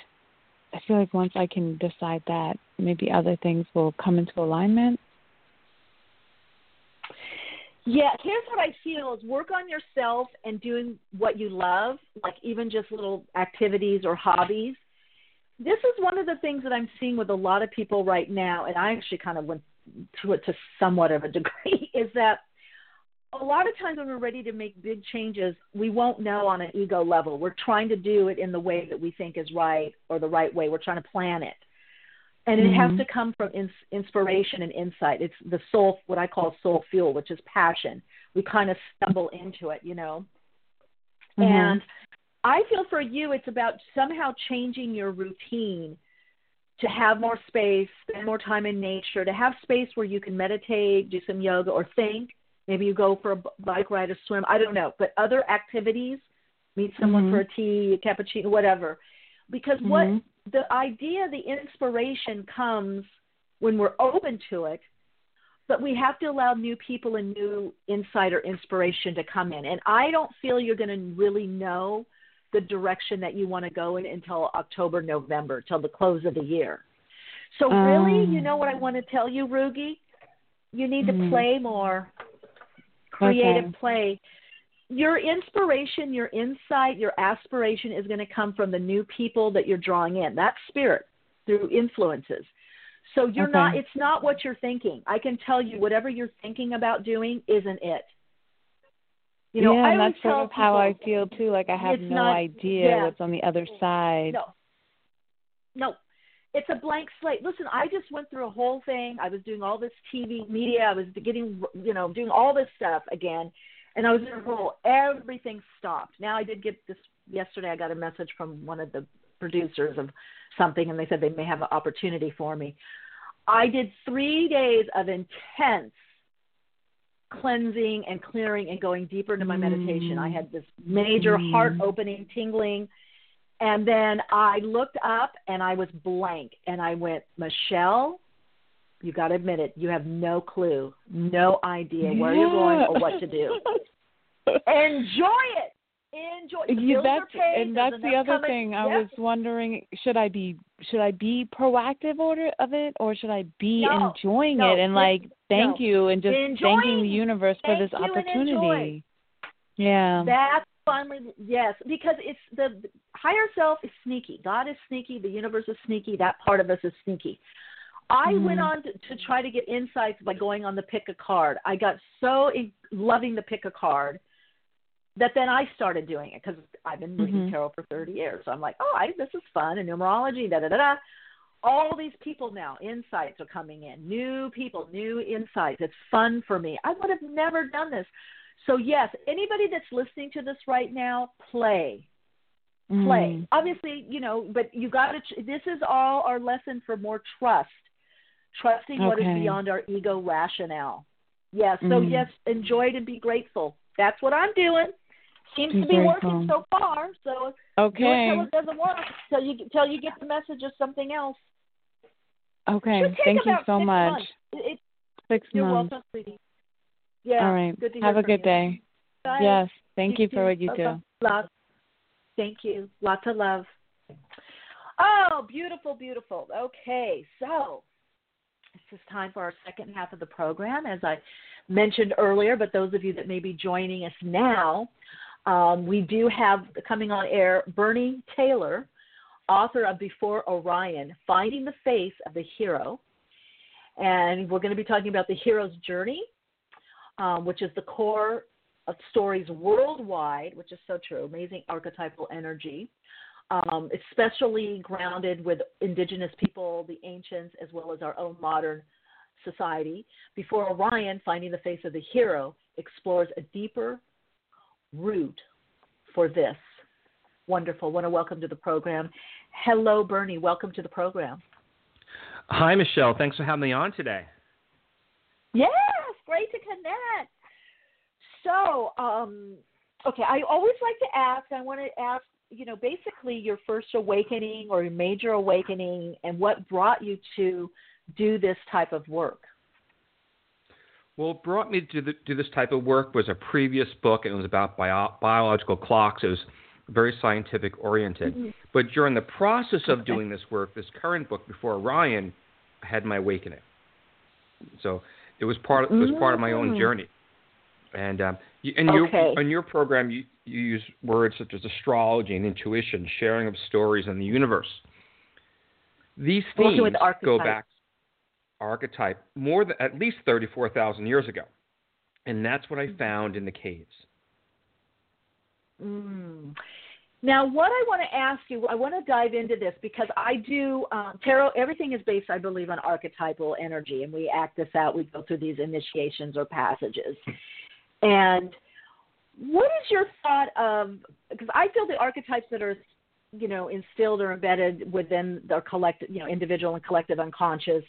I feel like once I can decide that, maybe other things will come into alignment. Yeah, here's what I feel is work on yourself and doing what you love, even just little activities or hobbies. This is one of the things that I'm seeing with a lot of people right now, and I actually kind of went through it to somewhat of a degree, is that a lot of times when we're ready to make big changes, we won't know on an ego level. We're trying to do it in the way that we think is right or the right way. We're trying to plan it. And it has to come from inspiration and insight. It's the soul, what I call soul fuel, which is passion. We kind of stumble into it, you know. And I feel for you, it's about somehow changing your routine to have more space, spend more time in nature, to have space where you can meditate, do some yoga or think. Maybe you go for a bike ride or swim. I don't know. But other activities, meet someone for a tea, a cappuccino, whatever. Because what the idea, the inspiration comes when we're open to it, but we have to allow new people and new insight or inspiration to come in. And I don't feel you're going to really know the direction that you want to go in until October, November, till the close of the year. So really, you know what I want to tell you, Rugi? You need to play more, creative play. Your inspiration, your insight, your aspiration is going to come from the new people that you're drawing in. That's spirit through influences. So you're not, it's not what you're thinking. I can tell you whatever you're thinking about doing isn't it. You know, I that's sort of how I feel too. Like I have no idea what's on the other side. No, it's a blank slate. Listen, I just went through a whole thing. I was doing all this TV media. I was getting, you know, doing all this stuff again. And I was in a role. Everything stopped. Now I did get this yesterday. I got a message from one of the producers of something, and they said they may have an opportunity for me. I did 3 days of intense cleansing and clearing and going deeper into my meditation. I had this major heart-opening tingling. And then I looked up, and I was blank. And I went, Michelle, you got to admit it. You have no clue, no idea where you're going or what to do. Enjoy it. Enjoy. That's the other thing. I was wondering, should I be proactive of it, or should I be enjoying it and you and just enjoying, thanking the universe for this opportunity? Yeah. That's finally because it's the higher self is sneaky. God is sneaky. The universe is sneaky. That part of us is sneaky. I went on to try to get insights by going on the pick a card. I got so loving the pick a card that then I started doing it because I've been reading tarot for 30 years. So I'm like, this is fun, and numerology, da-da-da-da. All these people now, insights are coming in, new people, new insights. It's fun for me. I would have never done this. So, yes, anybody that's listening to this right now, play. Obviously, you know, but you got to – this is all our lesson for more trust. Trusting what is beyond our ego rationale. Yes. So yes, enjoy it and be grateful. That's what I'm doing. Seems to be working so far. So until it doesn't work, till you get the message of something else. Okay. Thank you so much. 6 months. You're welcome, sweetie. Yeah. All right. Good to hear. Have a good day. Bye. Yes. Thank you for what you do. Love. Thank you. Lots of love. Oh, beautiful, beautiful. Okay. So. This is time for our second half of the program, as I mentioned earlier, but those of you that may be joining us now, we do have coming on air Bernie Taylor, author of Before Orion, Finding the Face of the Hero. And we're going to be talking about the hero's journey, which is the core of stories worldwide, which is so true, amazing archetypal energy. Especially grounded with indigenous people, the ancients, as well as our own modern society. Before Orion, Finding the Face of the Hero explores a deeper root for this. Wonderful. Want to welcome to the program. Hello, Bernie. Welcome to the program. Hi, Michelle. Thanks for having me on today. Yes. Great to connect. So, okay, I always like to ask, you know, basically your first awakening or your major awakening and what brought you to do this type of work? Well, what brought me to do this type of work was a previous book, and it was about biological clocks. It was very scientific oriented. But during the process of doing this work, this current book, Before Orion, I had my awakening. So it was part of my own journey. And in your program, you use words such as astrology and intuition, sharing of stories in the universe. These themes go back archetype more than at least 34,000 years ago. And that's what I found in the caves. Mm. Now, what I want to ask you, I want to dive into this because I do tarot. Everything is based, I believe, on archetypal energy, and we act this out. We go through these initiations or passages. And what is your thought of, because I feel the archetypes that are, you know, instilled or embedded within their collective, you know, individual and collective unconscious,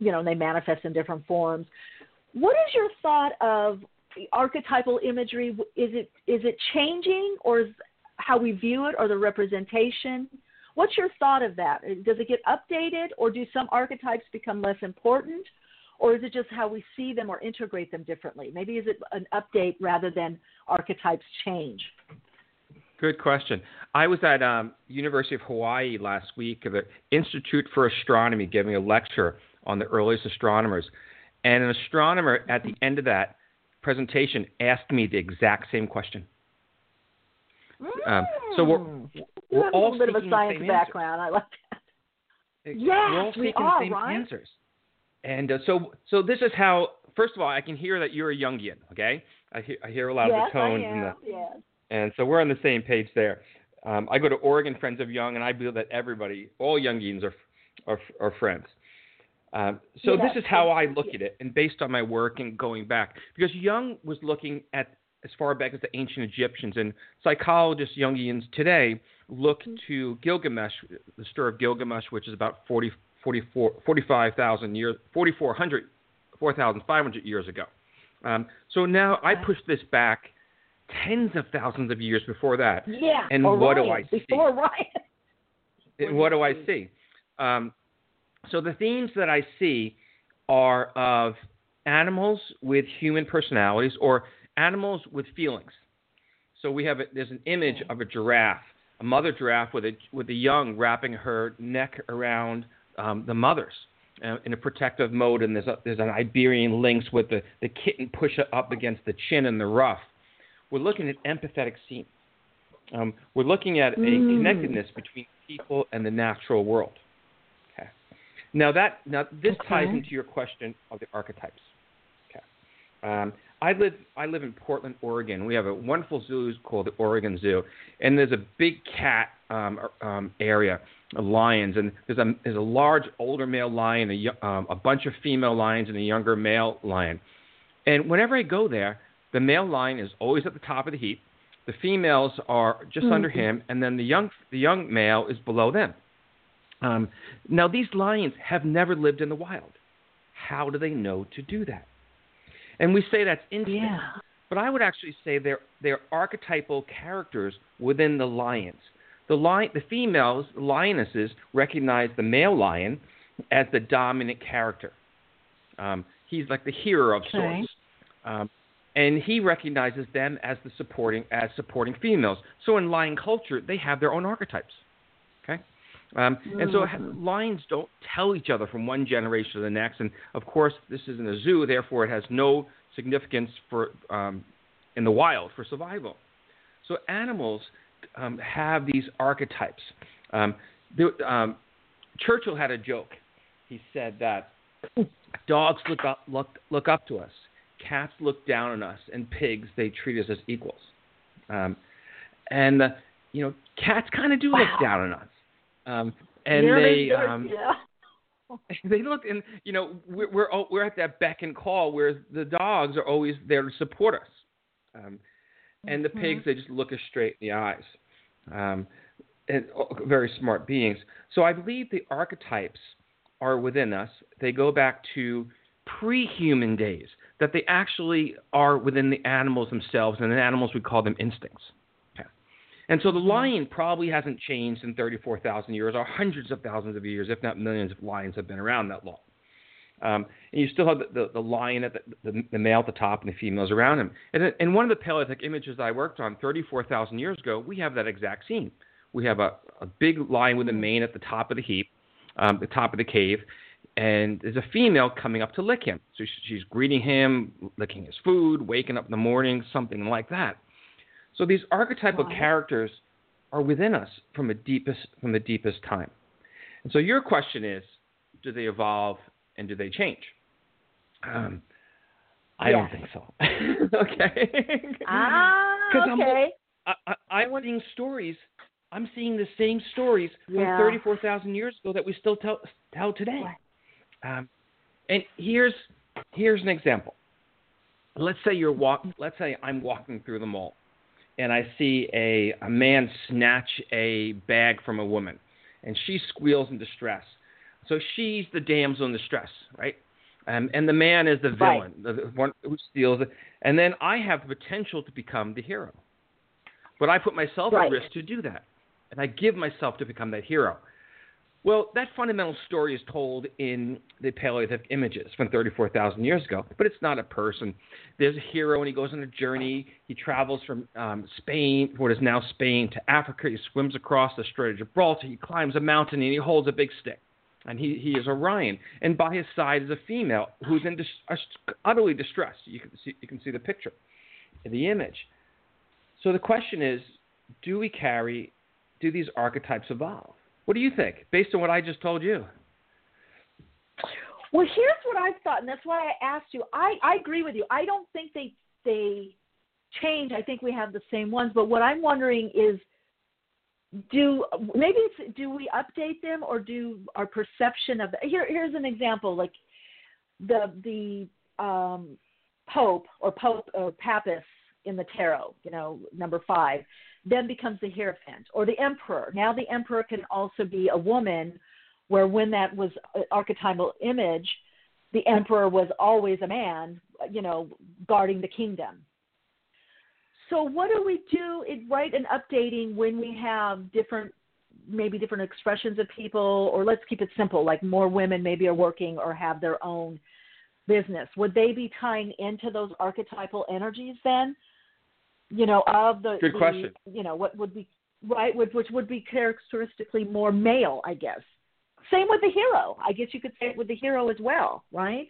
you know, and they manifest in different forms. What is your thought of archetypal imagery? Is it changing, or is how we view it, or the representation? What's your thought of that? Does it get updated, or do some archetypes become less important, or is it just how we see them or integrate them differently? Maybe is it an update rather than archetypes change? Good question. I was at University of Hawaii last week at the Institute for Astronomy giving a lecture on the earliest astronomers. And an astronomer at the end of that presentation asked me the exact same question. So we're all a bit of a science background. I like that. Yes, we're all seeking the same answers. And so this is how. First of all, I can hear that you're a Jungian. Okay, I hear a lot of the tone. And so we're on the same page there. I go to Oregon Friends of Jung, and I believe that everybody, all Jungians, are friends. This is how I look at it, and based on my work and going back, because Jung was looking at as far back as the ancient Egyptians, and psychologists, Jungians today look to Gilgamesh, the story of Gilgamesh, which is about 4,500 years ago. So now I push this back tens of thousands of years before that. Yeah, and Orion. What do I see? Before Orion. And what do I see? So the themes that I see are of animals with human personalities, or animals with feelings. So there's an image of a giraffe, a mother giraffe with a young wrapping her neck around the mothers in a protective mode. And there's an Iberian lynx with the kitten push up against the chin and the ruff. We're looking at empathetic scenes. We're looking at a connectedness between people and the natural world. Okay. Now this ties into your question of the archetypes. Okay. I live in Portland, Oregon. We have a wonderful zoo called the Oregon Zoo, and there's a big cat area of lions, and there's a large older male lion, a bunch of female lions, and a younger male lion. And whenever I go there, the male lion is always at the top of the heap. The females are just under him, and then the young male is below them. Now these lions have never lived in the wild. How do they know to do that? And we say that's instinct, but I would actually say they're archetypal characters within the lions. The females, lionesses, recognize the male lion as the dominant character. He's like the hero of sorts, and he recognizes them as the supporting females. So in lion culture, they have their own archetypes. Okay. And so lions don't tell each other from one generation to the next. And, of course, this isn't a zoo. Therefore, it has no significance for in the wild for survival. So animals have these archetypes. Churchill had a joke. He said that dogs look up to us. Cats look down on us. And pigs, they treat us as equals. Cats kind of do look down on us. They look, and we're at that beck and call, where the dogs are always there to support us, and the pigs, they just look us straight in the eyes, and very smart beings. So I believe the archetypes are within us. They go back to pre-human days, that they actually are within the animals themselves, and in animals we call them instincts. And so the lion probably hasn't changed in 34,000 years, or hundreds of thousands of years, if not millions of lions have been around that long. And you still have the lion, at the male at the top, and the females around him. And one of the Paleolithic images I worked on 34,000 years ago, we have that exact scene. We have a big lion with a mane at the top of the heap, the top of the cave, and there's a female coming up to lick him. So she's greeting him, licking his food, waking up in the morning, something like that. So these archetypal characters are within us from the deepest time. And so your question is, do they evolve and do they change? I don't think so. Okay. Okay. I'm seeing stories. I'm seeing the same stories from 34,000 years ago that we still tell today. And here's an example. Let's say let's say I'm walking through the mall, and I see a man snatch a bag from a woman, and she squeals in distress. So she's the damsel in distress, right? And the man is the villain, the one who steals it. And then I have the potential to become the hero. But I put myself at risk to do that. And I give myself to become that hero. Well, that fundamental story is told in the Paleolithic images from 34,000 years ago. But it's not a person. There's a hero, and he goes on a journey. He travels from Spain, what is now Spain, to Africa. He swims across the Strait of Gibraltar. He climbs a mountain, and he holds a big stick. And he is Orion. And by his side is a female who's in utterly distressed. You can see the picture, the image. So the question is, do these archetypes evolve? What do you think, based on what I just told you? Well, here's what I've thought, and that's why I asked you. I agree with you. I don't think they change. I think we have the same ones. But what I'm wondering is, do we update them, or do our perception of here's an example, like the Pope or Pappus in the tarot, number 5, then becomes the Hierophant, or the Emperor. Now the Emperor can also be a woman, where when that was an archetypal image, the Emperor was always a man, guarding the kingdom. So what do we do in updating when we have different expressions of people, or let's keep it simple, like more women maybe are working or have their own business? Would they be tying into those archetypal energies then? Of the good question. What would be right, which would be characteristically more male, I guess. Same with the hero. I guess you could say it with the hero as well, right?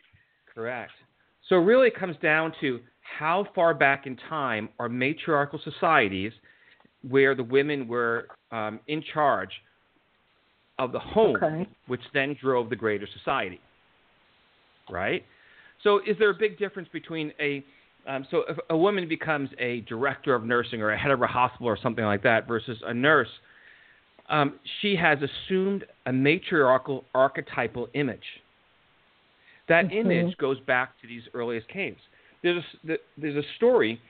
Correct. So really, it comes down to how far back in time are matriarchal societies where the women were in charge of the home, which then drove the greater society, right? So is there a big difference between so if a woman becomes a director of nursing or a head of a hospital or something like that versus a nurse, she has assumed a matriarchal archetypal image. That image goes back to these earliest caves. There's a story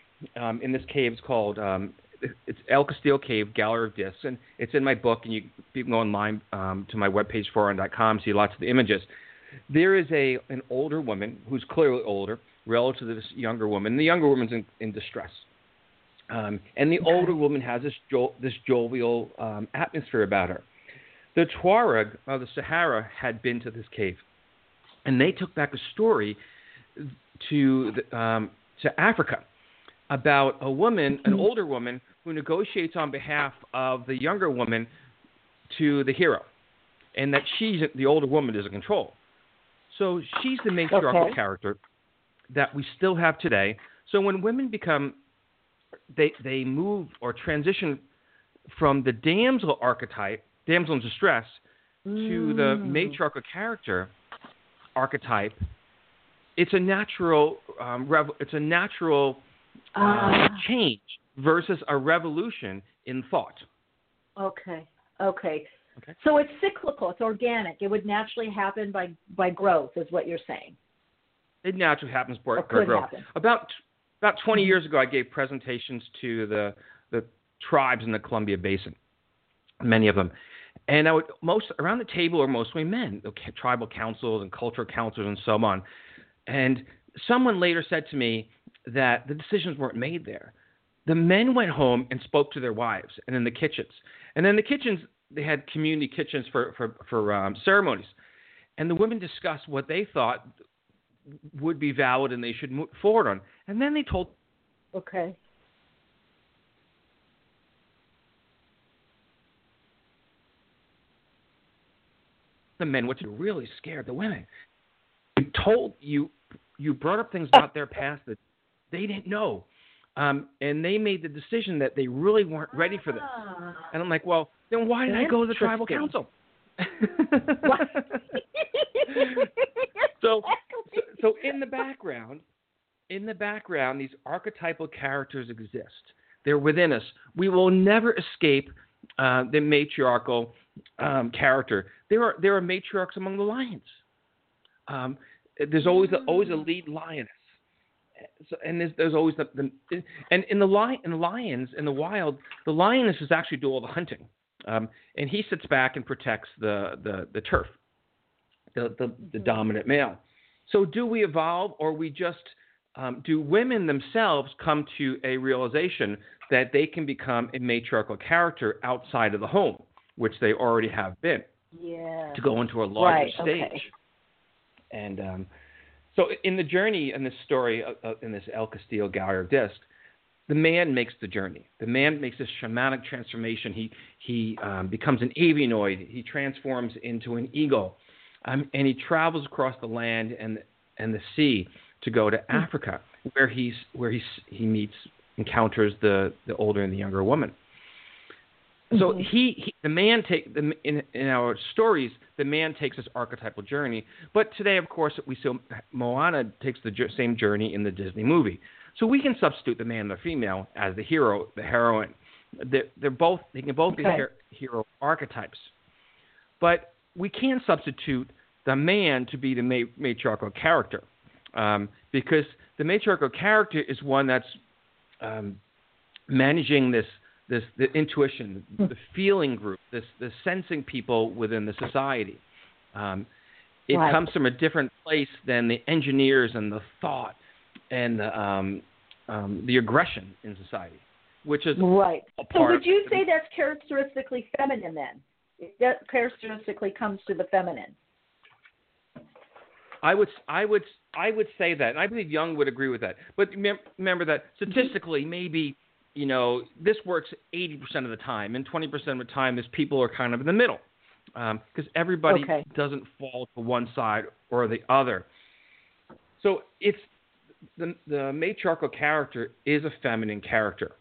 in this cave. It's called it's El Castillo Cave, Gallery of Discs, and it's in my book, and you can go online to my webpage, foron.com, see lots of the images. There is an older woman who's clearly older relative to this younger woman. The younger woman's in distress. And the older woman has this jovial atmosphere about her. The Tuareg of the Sahara had been to this cave, and they took back a story to Africa about a woman, an older woman, who negotiates on behalf of the younger woman to the hero, and that the older woman is in control. So she's the matriarchal character that we still have today. So when women become, they move or transition from the damsel archetype, damsel in distress, to the matriarchal character archetype. It's a natural change versus a revolution in thought. Okay. So it's cyclical. It's organic. It would naturally happen by growth, is what you're saying. It naturally happens by growth. Happen. About 20 years ago, I gave presentations to the tribes in the Columbia Basin, many of them. And around the table are mostly men, the tribal councils and cultural councils and so on. And someone later said to me that the decisions weren't made there. The men went home and spoke to their wives and in the kitchens. And then the kitchens, they had community kitchens for ceremonies. And the women discussed what they thought would be valid and they should move forward on. And then they told... Okay. The men were really scared the women. You brought up things about their past that they didn't know. And they made the decision that they really weren't ready for this. And I'm like, well, then why did I go to the tribal council? So in the background, In the background, these archetypal characters exist. They're within us. We will never escape the matriarchal character. There are matriarchs among the lions. There's always a lead lioness, so, and there's always the and in the lions in the wild, the lionesses actually do all the hunting, and he sits back and protects the turf, the dominant male. So do we evolve, or we just do women themselves come to a realization that they can become a matriarchal character outside of the home, which they already have been, to go into a larger stage? Okay. And so in the journey, in this story, in this El Castillo Gallery of Discs, the man makes the journey. The man makes this shamanic transformation. He becomes an avianoid. He transforms into an eagle, and he travels across the land and the sea to go to Africa, where he encounters the older and the younger woman. So in our stories, the man takes this archetypal journey. But today, of course, we see Moana takes the same journey in the Disney movie. So we can substitute the man and the female as the hero, the heroine. They can both be hero archetypes. But we can substitute the man to be the matriarchal character, because the matriarchal character is one that's managing this the intuition, the feeling group, the sensing people within the society. It comes from a different place than the engineers and the thought and the aggression in society, which is a part. So would you say that's characteristically feminine then? That characteristically comes to the feminine. I would say that, and I believe Jung would agree with that. But remember that statistically, maybe. You know, this works 80% of the time, and 20% of the time is people are kind of in the middle, because everybody doesn't fall to one side or the other. So it's the matriarchal character is a feminine character,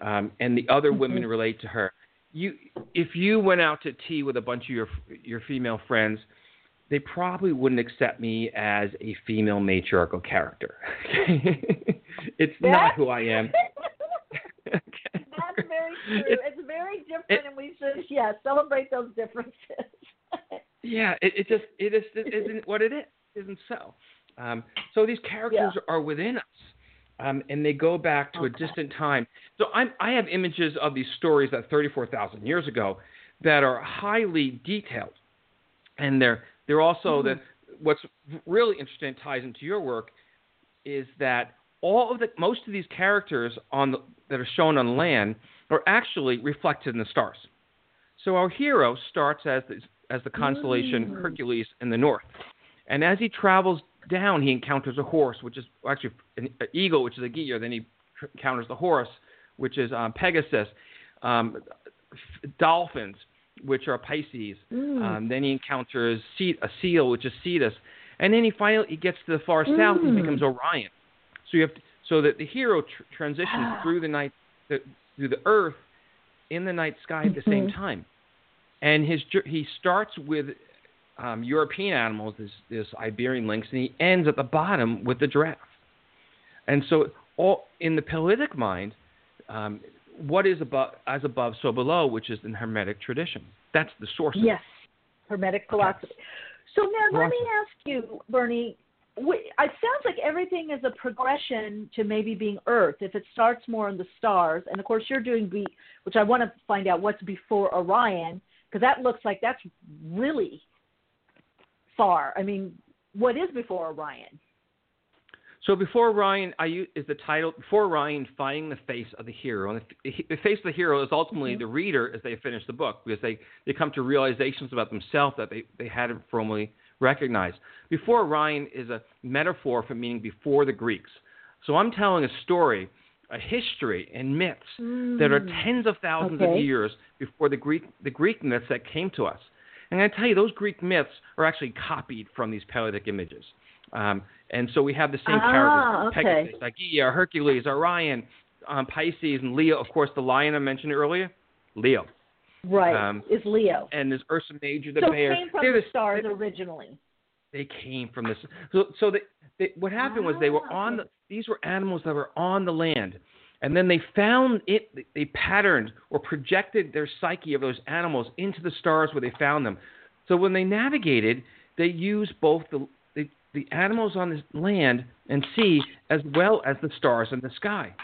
and the other women relate to her. If you went out to tea with a bunch of your female friends, they probably wouldn't accept me as a female matriarchal character. It's not who I am. That's very true. It's very different, and we should, celebrate those differences. It isn't what it is. It isn't so. So these characters are within us, and they go back to a distant time. So I have images of these stories that 34,000 years ago that are highly detailed, and they're also what's really interesting ties into your work is that. Most of these characters that are shown on land are actually reflected in the stars. So our hero starts as the constellation Hercules in the north, and as he travels down, he encounters a horse, which is actually an eagle, which is a Geiger. Then he encounters the horse, which is Pegasus, dolphins, which are Pisces. Then he encounters a seal, which is Cetus, and then he finally gets to the far south and becomes Orion. So you have to, so that the hero transitions through the night, through the earth, in the night sky at the same time, and he starts with European animals, this Iberian lynx, and he ends at the bottom with the giraffe. And so, all in the Paletic mind, what is above, so below, which is the Hermetic tradition. That's the source. Yes, Hermetic philosophy. Okay. So now let me ask you, Bernie. It sounds like everything is a progression to maybe being Earth, if it starts more in the stars. And, of course, you're doing which I want to find out what's before Orion, because that looks like that's really far. I mean, what is before Orion? So before Orion is the title, before Orion, finding the face of the hero. And the face of the hero is ultimately the reader as they finish the book, because they come to realizations about themselves that they hadn't formally recognized. Before Orion is a metaphor for meaning before the Greeks. So I'm telling a story, a history, and myths that are tens of thousands of years before the Greek myths that came to us. And I tell you, those Greek myths are actually copied from these Paleolithic images. And so we have the same characters: Pegasus, Aegea, Hercules, Orion, Pisces, and Leo. Of course, the lion I mentioned earlier, Leo. Right, is Leo. And there's Ursa Major, the bear. So they came from the stars originally. They came from this. So what happened was they were on the, these were animals that were on the land. And then they found it, they patterned or projected their psyche of those animals into the stars where they found them. So when they navigated, they used both the animals on the land and sea as well as the stars in the sky.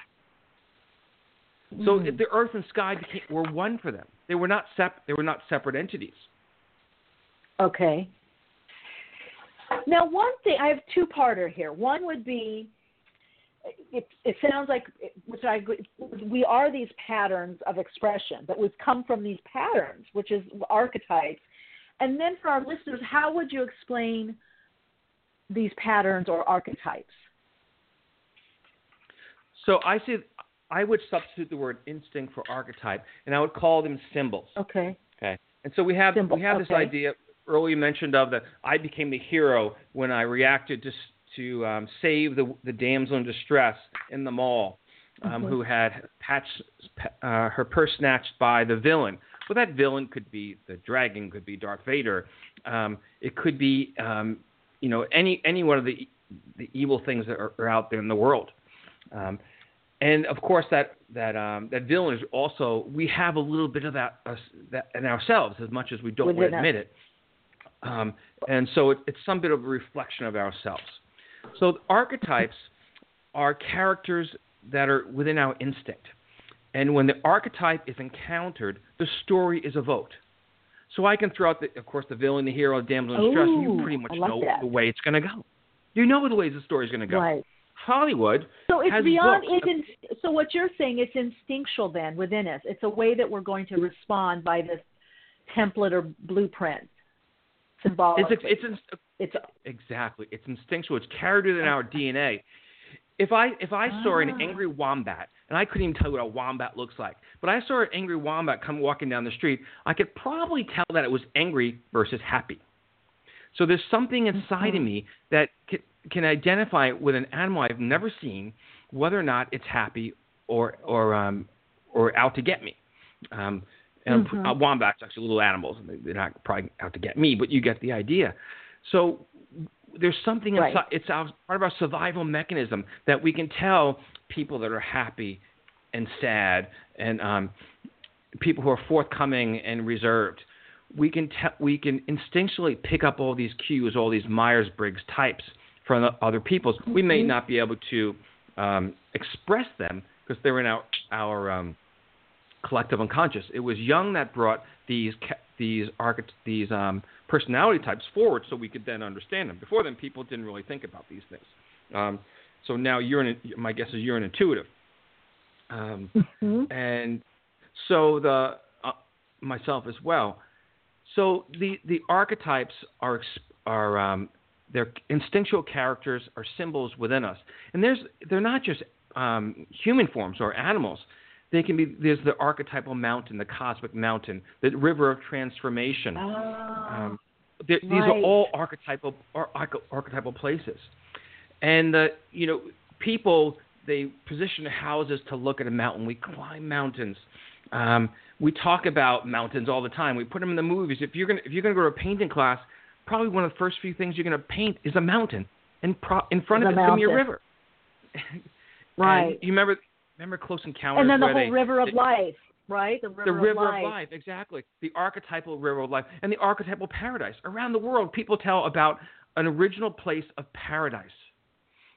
So the earth and sky were one for them. They were not separate entities. Okay. Now, one thing, I have two-parter here. One would be, it sounds like, which I agree, we are these patterns of expression, but we've come from these patterns, which is archetypes. And then for our listeners, how would you explain these patterns or archetypes? So I would substitute the word instinct for archetype, and I would call them symbols. Okay. And so we have this idea earlier mentioned of that I became the hero when I reacted to save the damsel in distress in the mall, who had her purse snatched by the villain. Well, that villain could be the dragon, could be Darth Vader. It could be any one of the evil things that are out there in the world. And of course, that villain is also, we have a little bit of that in ourselves, as much as we don't want to admit it. And so it's some bit of a reflection of ourselves. So archetypes are characters that are within our instinct. And when the archetype is encountered, the story is evoked. So I can throw out, of course, the villain, the hero, the damsel in distress. You pretty much know the way it's going to go. You know the way the story is going to go. Right. Hollywood. So it's beyond. So what you're saying, it's instinctual then within us. It's a way that we're going to respond by this template or blueprint. Symbolically. Exactly. It's instinctual. It's carried within our DNA. If I saw an angry wombat, and I couldn't even tell you what a wombat looks like, but I saw an angry wombat come walking down the street, I could probably tell that it was angry versus happy. So there's something inside of me that can identify with an animal I've never seen, whether or not it's happy or out to get me. And wombats are actually little animals, and they're not probably out to get me, but you get the idea. So there's something inside. It's part of our survival mechanism that we can tell people that are happy and sad, and people who are forthcoming and reserved. We can instinctually pick up all these cues, all these Myers-Briggs types from other people's. We may not be able to express them because they're in our collective unconscious. It was Jung that brought these personality types forward, so we could then understand them. Before then, people didn't really think about these things. So now my guess is you're an intuitive, and so the myself as well. So the archetypes are they're instinctual characters or symbols within us, and they're not just human forms or animals. They can be. There's the archetypal mountain, the cosmic mountain, the river of transformation. These are all archetypal places, and people, they position houses to look at a mountain. We climb mountains. We talk about mountains all the time. We put them in the movies. If you're gonna go to a painting class, probably one of the first few things you're gonna paint is a mountain, and in front of it's gonna be a river. Right. You remember Close Encounters? And then the whole river of life, right? The river of life, exactly. The archetypal river of life and the archetypal paradise. Around the world, people tell about an original place of paradise,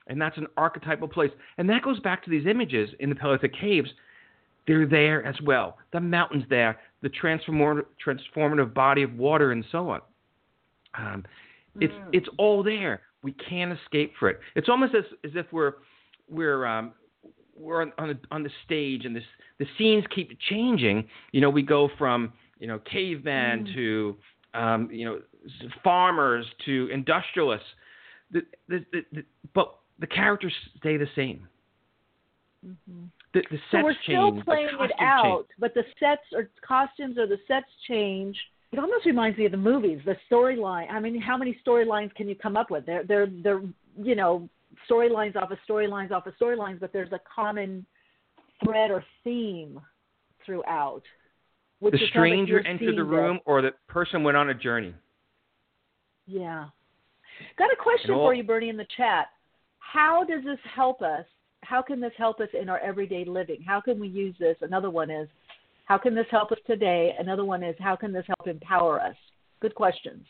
and that's an archetypal place. And that goes back to these images in the Paleolithic caves. They're there as well. The mountains there, the transformative body of water, and so on. It's all there. We can't escape for it. It's almost as if we're on the stage, and the scenes keep changing. We go from caveman to farmers to industrialists, but the characters stay the same. The sets so we're still change, playing it out, change. But the sets or costumes or the sets change. It almost reminds me of the movies, the storyline. I mean, how many storylines can you come up with? They're storylines off of storylines off of storylines, but there's a common thread or theme throughout. The stranger entered the room, or the person went on a journey. Yeah. Got a question for you, Bernie, in the chat. how does this help us? How can this help us in our everyday living? How can we use this? Another one is, how can this help us today? Another one is, how can this help empower us? Good questions.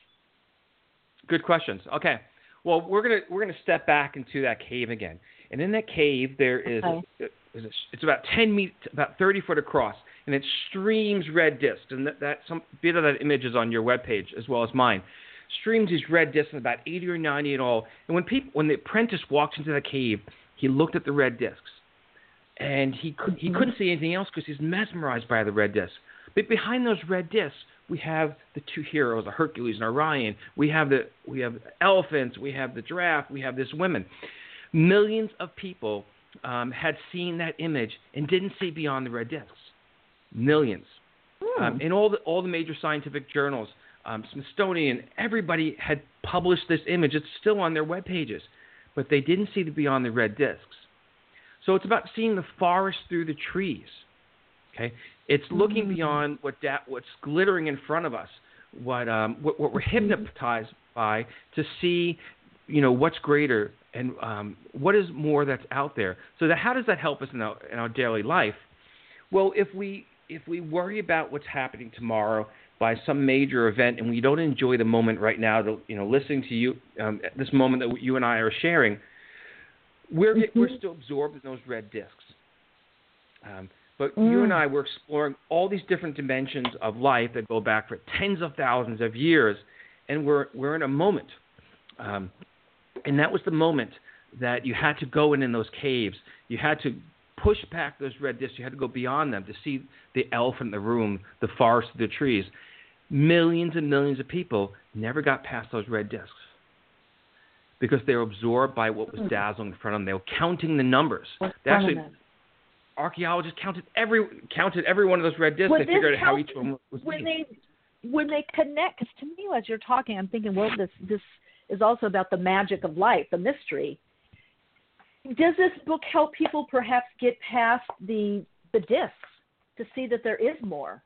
Good questions. Okay. Well, we're gonna step back into that cave again, and in that cave there is it's about 10 meters, about 30 foot across, and it streams red discs, and that some bit of that image is on your webpage as well as mine. Streams these red discs, about 80 or 90 in all. And when the apprentice walked into the cave, he looked at the red discs, and he couldn't see anything else because he's mesmerized by the red discs. But behind those red discs, we have the two heroes, the Hercules and Orion. We have elephants. We have the giraffe. We have this woman. Millions of people had seen that image and didn't see beyond the red discs. Millions. In all the major scientific journals, Smithsonian, everybody had published this image. It's still on their web pages, but they didn't see the beyond the red discs. So it's about seeing the forest through the trees. Okay, it's looking beyond what's glittering in front of us, what we're hypnotized by, to see, what's greater and what is more that's out there. So how does that help us in our daily life? Well, if we worry about what's happening tomorrow by some major event and we don't enjoy the moment right now, listening to you at this moment that you and I are sharing, we're still absorbed in those red discs. But you and I were exploring all these different dimensions of life that go back for tens of thousands of years, and we're in a moment. And that was the moment that you had to go in those caves. You had to push back those red discs. You had to go beyond them to see the elephant in the room, the forest, the trees. Millions and millions of people never got past those red discs because they were absorbed by what was dazzling in front of them. They were counting the numbers. Archaeologists counted every one of those red discs. They figured out how each one was. When they connect, because to me, as you're talking, I'm thinking, well, this is also about the magic of life, the mystery. Does this book help people perhaps get past the discs to see that there is more?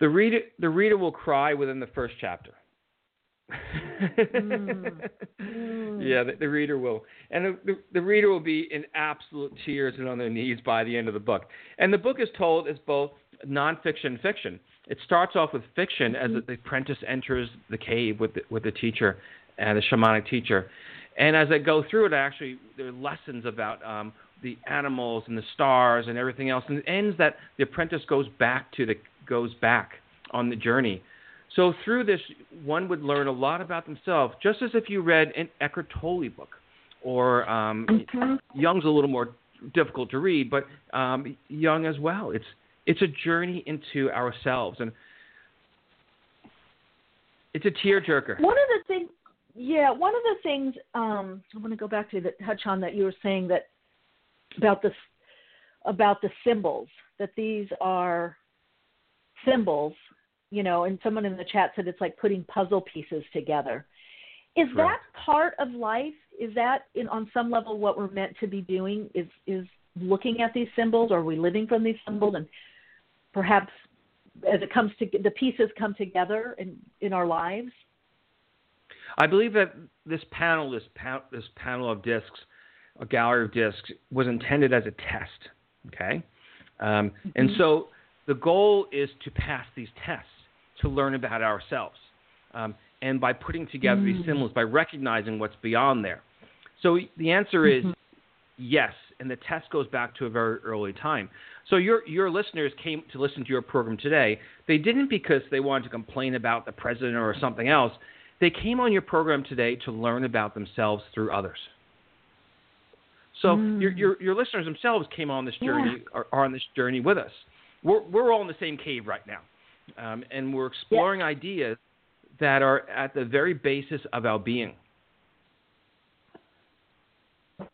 The reader will cry within the first chapter. Yeah, the reader will, and the reader will be in absolute tears and on their knees by the end of the book. And the book is told as both nonfiction and fiction. It starts off with fiction as the apprentice enters the cave with the teacher, the shamanic teacher. And as I go through it, actually there are lessons about the animals and the stars and everything else. And it ends that the apprentice goes back on the journey. So through this, one would learn a lot about themselves, just as if you read an Eckhart Tolle book, or Jung's a little more difficult to read, but Jung as well. It's a journey into ourselves, and it's a tearjerker. One of the things I want to go back to that touch on that you were saying that about the symbols, that these are symbols. And someone in the chat said it's like putting puzzle pieces together. Is that part of life? Is that on some level what we're meant to be doing is looking at these symbols? Are we living from these symbols? And perhaps as it comes to the pieces come together in our lives? I believe that this panel of discs, a gallery of discs, was intended as a test. Okay. And so the goal is to pass these tests, to learn about ourselves, and by putting together these symbols, by recognizing what's beyond there. So the answer is yes, and the test goes back to a very early time. So your listeners came to listen to your program today. They didn't because they wanted to complain about the president or something else. They came on your program today to learn about themselves through others. So your listeners themselves came on this journey, are on this journey with us. We're all in the same cave right now. And we're exploring ideas that are at the very basis of our being.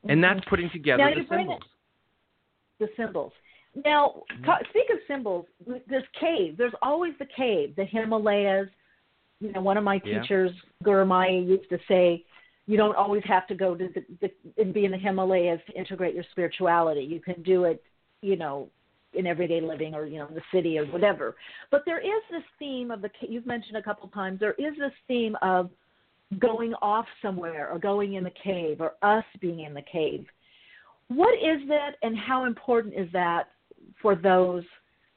And that's putting together the symbols. Now, speak of symbols. This cave, there's always the cave, the Himalayas. One of my teachers, Guru Maya, used to say, you don't always have to go to and be in the Himalayas to integrate your spirituality. You can do it, in everyday living or, the city or whatever. But there is this theme of you've mentioned a couple times, there is this theme of going off somewhere or going in the cave or us being in the cave. What is that and how important is that for those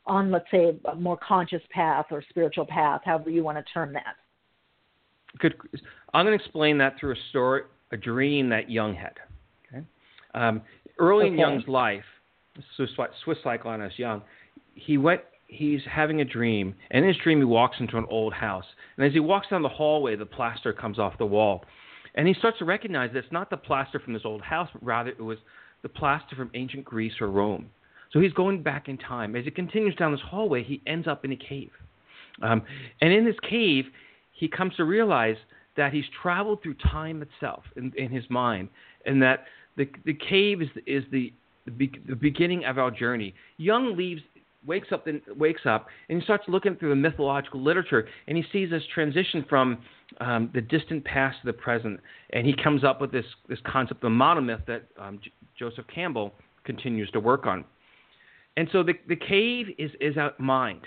on, let's say, a more conscious path or spiritual path, however you want to term that? Good. I'm going to explain that through a story, a dream that Jung had. Okay. Early in Jung's life, Swiss psychoanalyst Jung, he's having a dream, and in his dream he walks into an old house. And as he walks down the hallway, the plaster comes off the wall. And he starts to recognize that it's not the plaster from this old house, but rather it was the plaster from ancient Greece or Rome. So he's going back in time. As he continues down this hallway, he ends up in a cave. And in this cave, he comes to realize that he's traveled through time itself in his mind, and that the cave is the beginning of our journey. Jung wakes up, and he starts looking through the mythological literature, and he sees this transition from the distant past to the present. And he comes up with this concept of monomyth that Joseph Campbell continues to work on. And so the cave is our mind.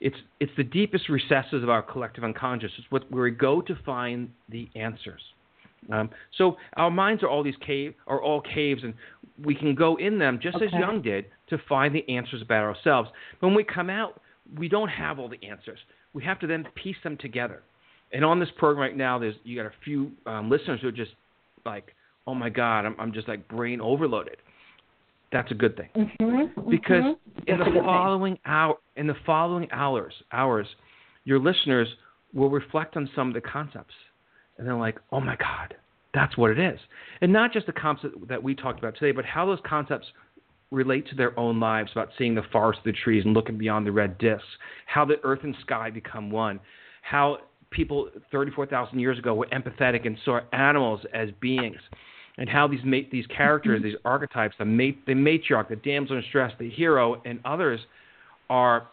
It's the deepest recesses of our collective unconscious. It's where we go to find the answers. So our minds are all caves, and we can go in them just as Jung did to find the answers about ourselves. But when we come out, we don't have all the answers. We have to then piece them together. And on this program right now, you got a few listeners who are just like, "Oh my God, I'm just like brain overloaded." That's a good thing, because in the following hours, your listeners will reflect on some of the concepts, and they're like, "Oh my God, that's what it is," and not just the concept that we talked about today, but how those concepts relate to their own lives, about seeing the forest, the trees, and looking beyond the red discs, how the earth and sky become one, how people 34,000 years ago were empathetic and saw animals as beings. And how these characters, these archetypes, the matriarch, the damsel in distress, the hero, and others are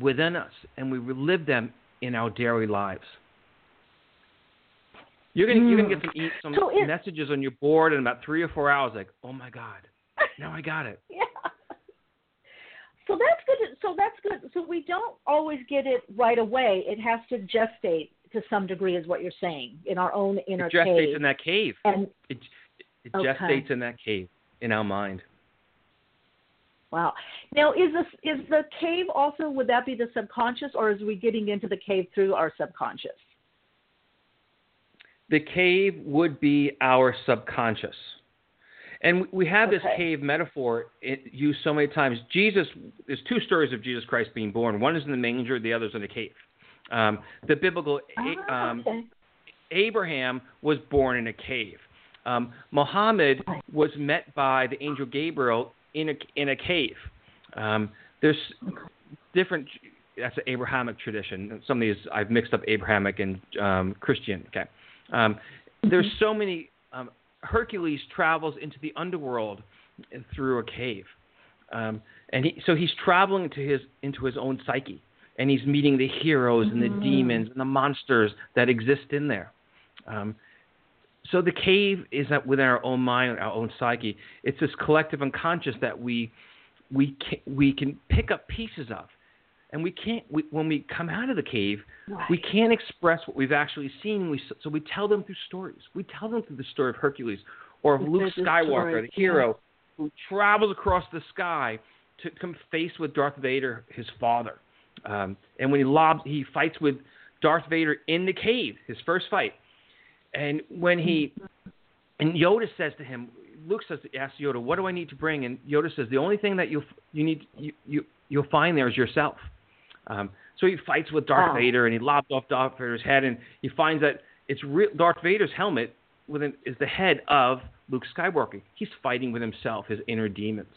within us, and we relive them in our daily lives. You're gonna get to eat some messages on your board in about 3 or 4 hours. Like, oh my God, now I got it. Yeah. So that's good. So we don't always get it right away. It has to gestate to some degree, is what you're saying, in our own inner cave. It gestates in that cave. It gestates in that cave, in our mind. Wow. Now, is the cave also, would that be the subconscious, or is we getting into the cave through our subconscious? The cave would be our subconscious. And we have this cave metaphor used so many times. There's two stories of Jesus Christ being born. One is in the manger, the other is in a cave. The biblical Abraham was born in a cave. Muhammad was met by the angel Gabriel in a cave. There's different. That's an Abrahamic tradition. Some of these I've mixed up Abrahamic and Christian. Okay. There's so many. Hercules travels into the underworld through a cave, so he's traveling into his own psyche. And he's meeting the heroes and the demons and the monsters that exist in there. So the cave is within our own mind, our own psyche. It's this collective unconscious that we can pick up pieces of. And we can't when we come out of the cave, we can't express what we've actually seen. So we tell them through stories. We tell them through the story of Hercules or of Luke Skywalker, the hero who travels across the sky to come face with Darth Vader, his father. And when he fights with Darth Vader in the cave, his first fight. And when Yoda says to him, Luke asks Yoda, "What do I need to bring?" And Yoda says, "The only thing that you'll find there is yourself." So he fights with Darth Vader, and he lobs off Darth Vader's head, and he finds that it's Darth Vader's helmet is the head of Luke Skywalker. He's fighting with himself, his inner demons.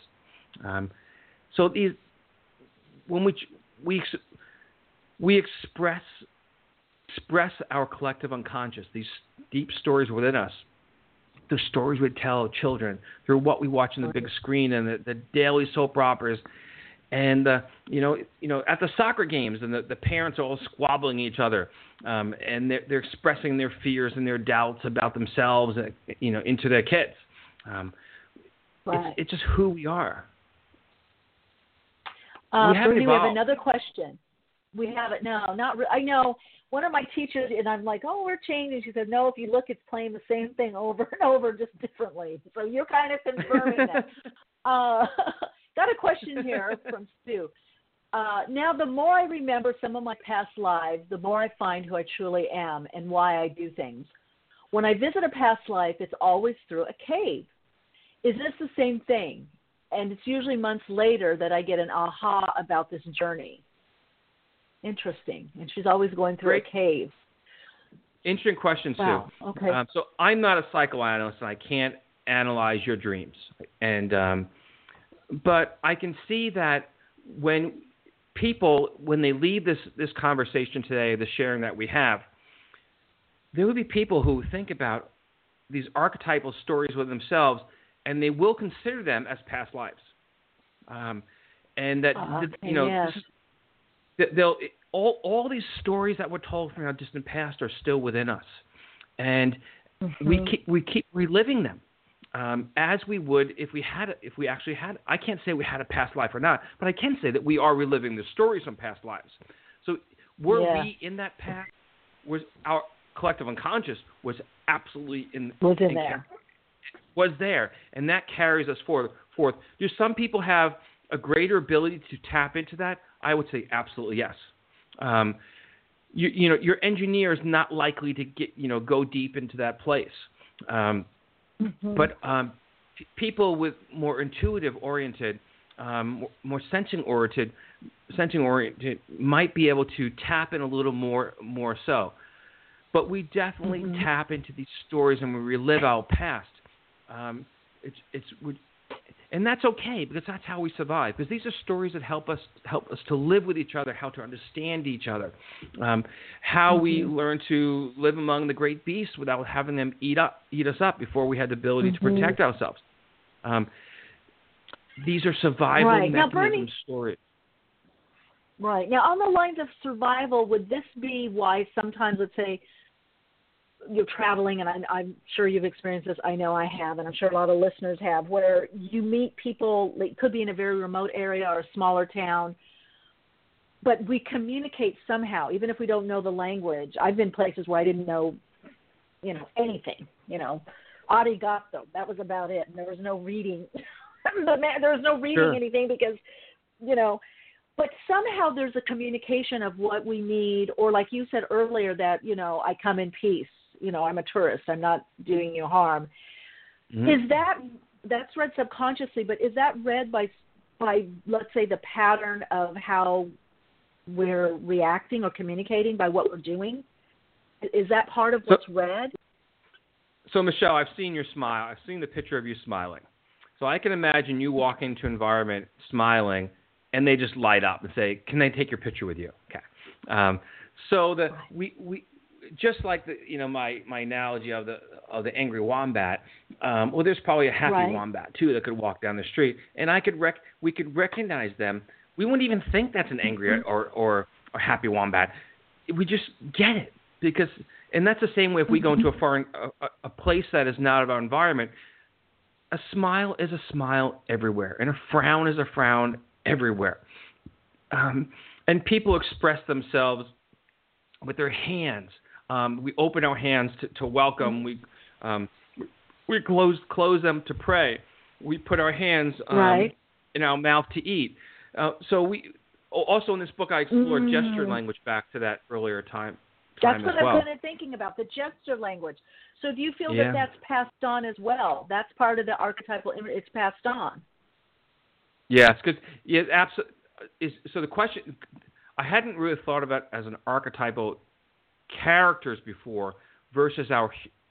We express our collective unconscious, these deep stories within us, the stories we tell children, through what we watch on the big screen and the daily soap operas, and at the soccer games, and the parents are all squabbling each other, and they're expressing their fears and their doubts about themselves, into their kids. It's just who we are. We have another question. We haven't. No, not really. I know one of my teachers, and I'm like, oh, we're changing. She said, no, if you look, it's playing the same thing over and over, just differently. So you're kind of confirming that. Got a question here from Stu. Now, the more I remember some of my past lives, the more I find who I truly am and why I do things. When I visit a past life, it's always through a cave. Is this the same thing? And it's usually months later that I get an aha about this journey. Interesting. And she's always going through a cave. Interesting question, Sue. Wow. Okay. So I'm not a psychoanalyst, and I can't analyze your dreams. And but I can see that when people, when they leave this conversation today, the sharing that we have, there will be people who think about these archetypal stories with themselves, and they will consider them as past lives. And that, you know, yes. They'll all these stories that were told from our distant past are still within us, and we keep reliving them as we would if we actually had. I can't say we had a past life or not, but I can say that we are reliving the stories from past lives. So were we in that past? Was our collective unconscious was absolutely was there, and that carries us forth. Do some people have a greater ability to tap into that? I would say absolutely yes. You know, your engineer is not likely to go deep into that place, but people with more intuitive oriented, more sensing oriented, might be able to tap in a little more so. But we definitely tap into these stories and we relive our past. And that's okay, because that's how we survive. Because these are stories that help us to live with each other, how to understand each other, how we learn to live among the great beasts without having them eat us up before we had the ability to protect ourselves. These are survival mechanism stories. Right. Now, on the lines of survival, would this be why sometimes, let's say, you're traveling, and I'm sure you've experienced this. I know I have, and I'm sure a lot of listeners have, where you meet people, it could be in a very remote area or a smaller town, but we communicate somehow, even if we don't know the language. I've been places where I didn't know, anything, arigato. That was about it. And there was no reading. Anything because, but somehow there's a communication of what we need, or like you said earlier that, I come in peace. I'm a tourist. I'm not doing you harm. Is that's read subconsciously, but is that read by let's say, the pattern of how we're reacting or communicating by what we're doing? Is that part of what's read? So, Michelle, I've seen your smile. I've seen the picture of you smiling. So I can imagine you walk into an environment smiling, and they just light up and say, "Can I take your picture with you?" Okay. So we just like the my analogy of the angry wombat. Well, there's probably a happy wombat too that could walk down the street, and we could recognize them. We wouldn't even think that's an angry or happy wombat. We just get it because, and that's the same way if we go into a place that is not of our environment. A smile is a smile everywhere, and a frown is a frown everywhere. And people express themselves with their hands. We open our hands to welcome. We close them to pray. We put our hands in our mouth to eat. So we also in this book, I explored gesture language back to that earlier time. That's what I've been thinking about, the gesture language. So do you feel that that's passed on as well? That's part of the archetypal image. It's passed on. Yes, because so the question, I hadn't really thought about as an archetypal characters before versus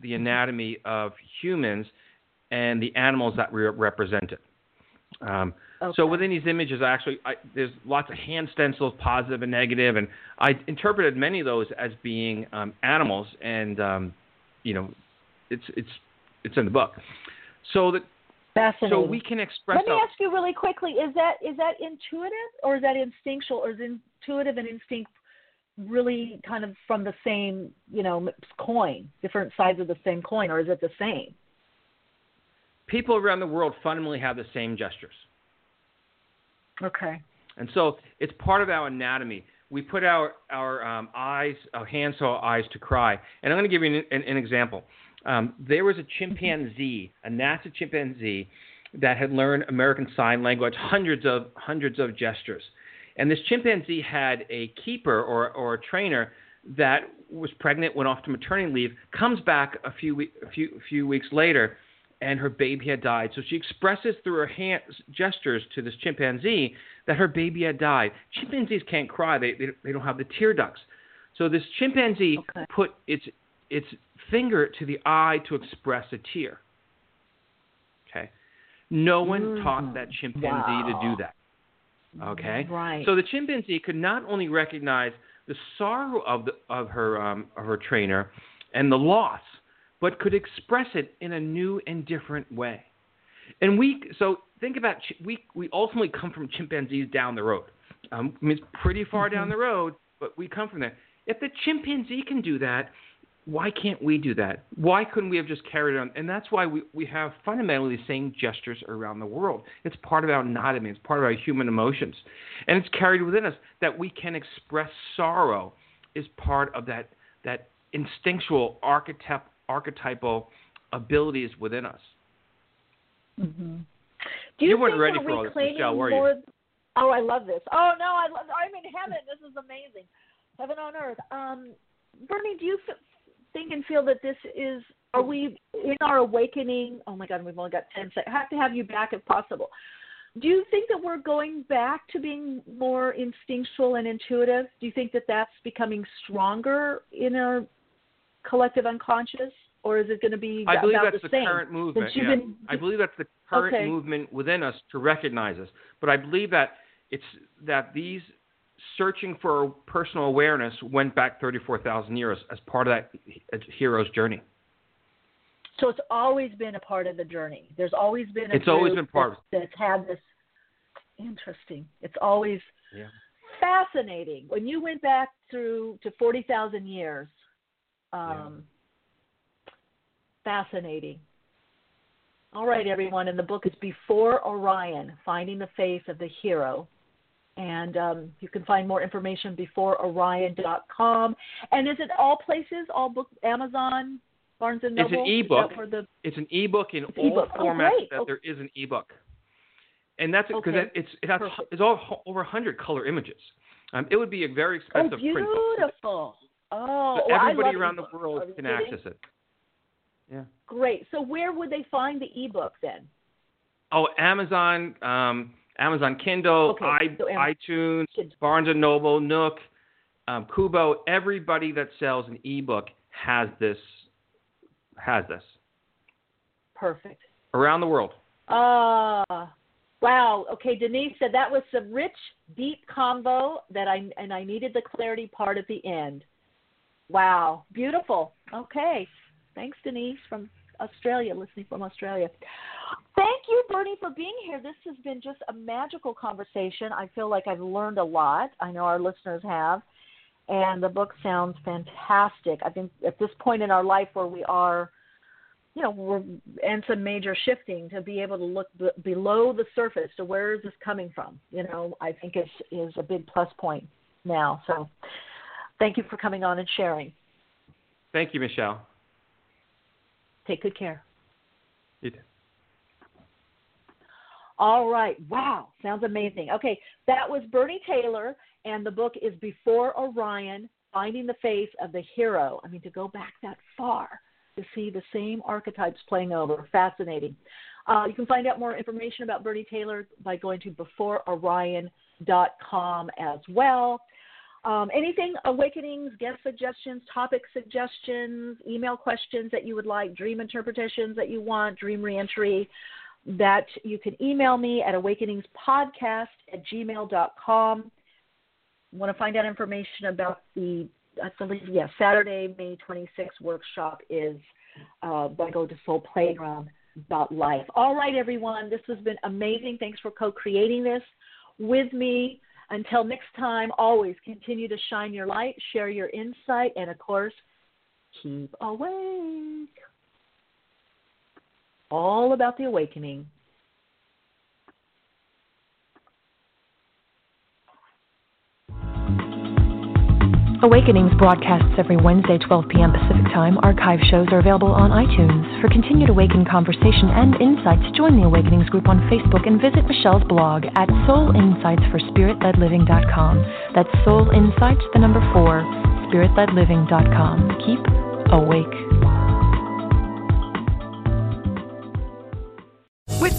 the anatomy of humans and the animals that we represented. So within these images, there's lots of hand stencils, positive and negative, and I interpreted many of those as being animals, and it's in the book. So that. Fascinating. So we can express. Let me ask you really quickly: is that intuitive, or is that instinctual, or is intuitive and instinct really kind of from the same coin, different sides of the same coin, or is it the same? People around the world fundamentally have the same gestures. Okay. And so it's part of our anatomy. we put out our handsaw eyes to cry. And I'm going to give you an example. There was a chimpanzee, a NASA chimpanzee, that had learned American Sign Language, hundreds of gestures. And this chimpanzee had a keeper or a trainer that was pregnant, went off to maternity leave, comes back a few weeks later, and her baby had died. So she expresses through her hand gestures to this chimpanzee that her baby had died. Chimpanzees can't cry; they don't have the tear ducts. So this chimpanzee put its finger to the eye to express a tear. Okay, no one taught that chimpanzee to do that. Okay, right. So the chimpanzee could not only recognize the sorrow of her trainer and the loss, but could express it in a new and different way. And we ultimately come from chimpanzees down the road. I mean, it's pretty far down the road, but we come from there. If the chimpanzee can do that, why can't we do that? Why couldn't we have just carried on? And that's why we have fundamentally the same gestures around the world. It's part of our anatomy. It's part of our human emotions. And it's carried within us that we can express sorrow is part of that instinctual archetypal abilities within us. Mm-hmm. Do you weren't ready for all this, Michelle, were you? Oh, I love this. Oh, no, I'm in heaven. This is amazing. Heaven on earth. Bernie, do you think and feel that this is, are we in our awakening? Oh my God, we've only got 10 seconds. I have to have you back if possible. Do you think that we're going back to being more instinctual and intuitive? Do you think that that's becoming stronger in our collective unconscious, or is it going to be about the same? Current movement. Yeah. I believe that's the current movement within us to recognize us. But I believe that it's that these searching for personal awareness went back 34,000 years as part of that hero's journey. So it's always been a part of the journey. There's always been part of it. That's had this interesting. It's always fascinating. When you went back through to 40,000 years, fascinating. All right, everyone. And the book is Before Orion, Finding the Face of the Hero. And you can find more information beforeorion.com. And is it all places, all books, Amazon, Barnes & Noble? It's an e-book. It's an e-book in all formats there is an e-book. And that's because it's all over 100 color images. It would be a very expensive print. Beautiful. Oh, so everybody around the world can access it. Yeah. Great. So where would they find the ebook then? Oh, Amazon, Amazon Kindle, iTunes, Barnes & Noble, Nook, Kubo. Everybody that sells an ebook has this. Perfect. Around the world. Wow. Okay, Denise said that was some rich, deep combo I needed the clarity part at the end. Wow. Beautiful. Okay. Thanks, Denise, from Australia, listening from Australia. Thank you, Bernie, for being here. This has been just a magical conversation. I feel like I've learned a lot. I know our listeners have. And the book sounds fantastic. I think at this point in our life where we are, and some major shifting to be able to look below the surface to where is this coming from, I think is a big plus point now. So thank you for coming on and sharing. Thank you, Michelle. Take good care. You do. All right. Wow. Sounds amazing. Okay. That was Bernie Taylor, and the book is Before Orion, Finding the Face of the Hero. I mean, to go back that far to see the same archetypes playing over. Fascinating. You can find out more information about Bernie Taylor by going to beforeorion.com as well. Anything, awakenings, guest suggestions, topic suggestions, email questions that you would like, dream interpretations that you want, dream reentry, that you can email me at awakeningspodcast@gmail.com. Want to find out information about the, Saturday, May 26th workshop is by going to soulplayground.life. All right, everyone, this has been amazing. Thanks for co-creating this with me. Until next time, always continue to shine your light, share your insight, and, of course, keep awake. All about the awakening. Awakenings broadcasts every Wednesday, 12 p.m. Pacific Time. Archive shows are available on iTunes. For continued Awaken conversation and insights, join the Awakenings group on Facebook and visit Michelle's blog at soulinsightsforspiritledliving.com. That's soulinsights, 4, spiritledliving.com. Keep awake. With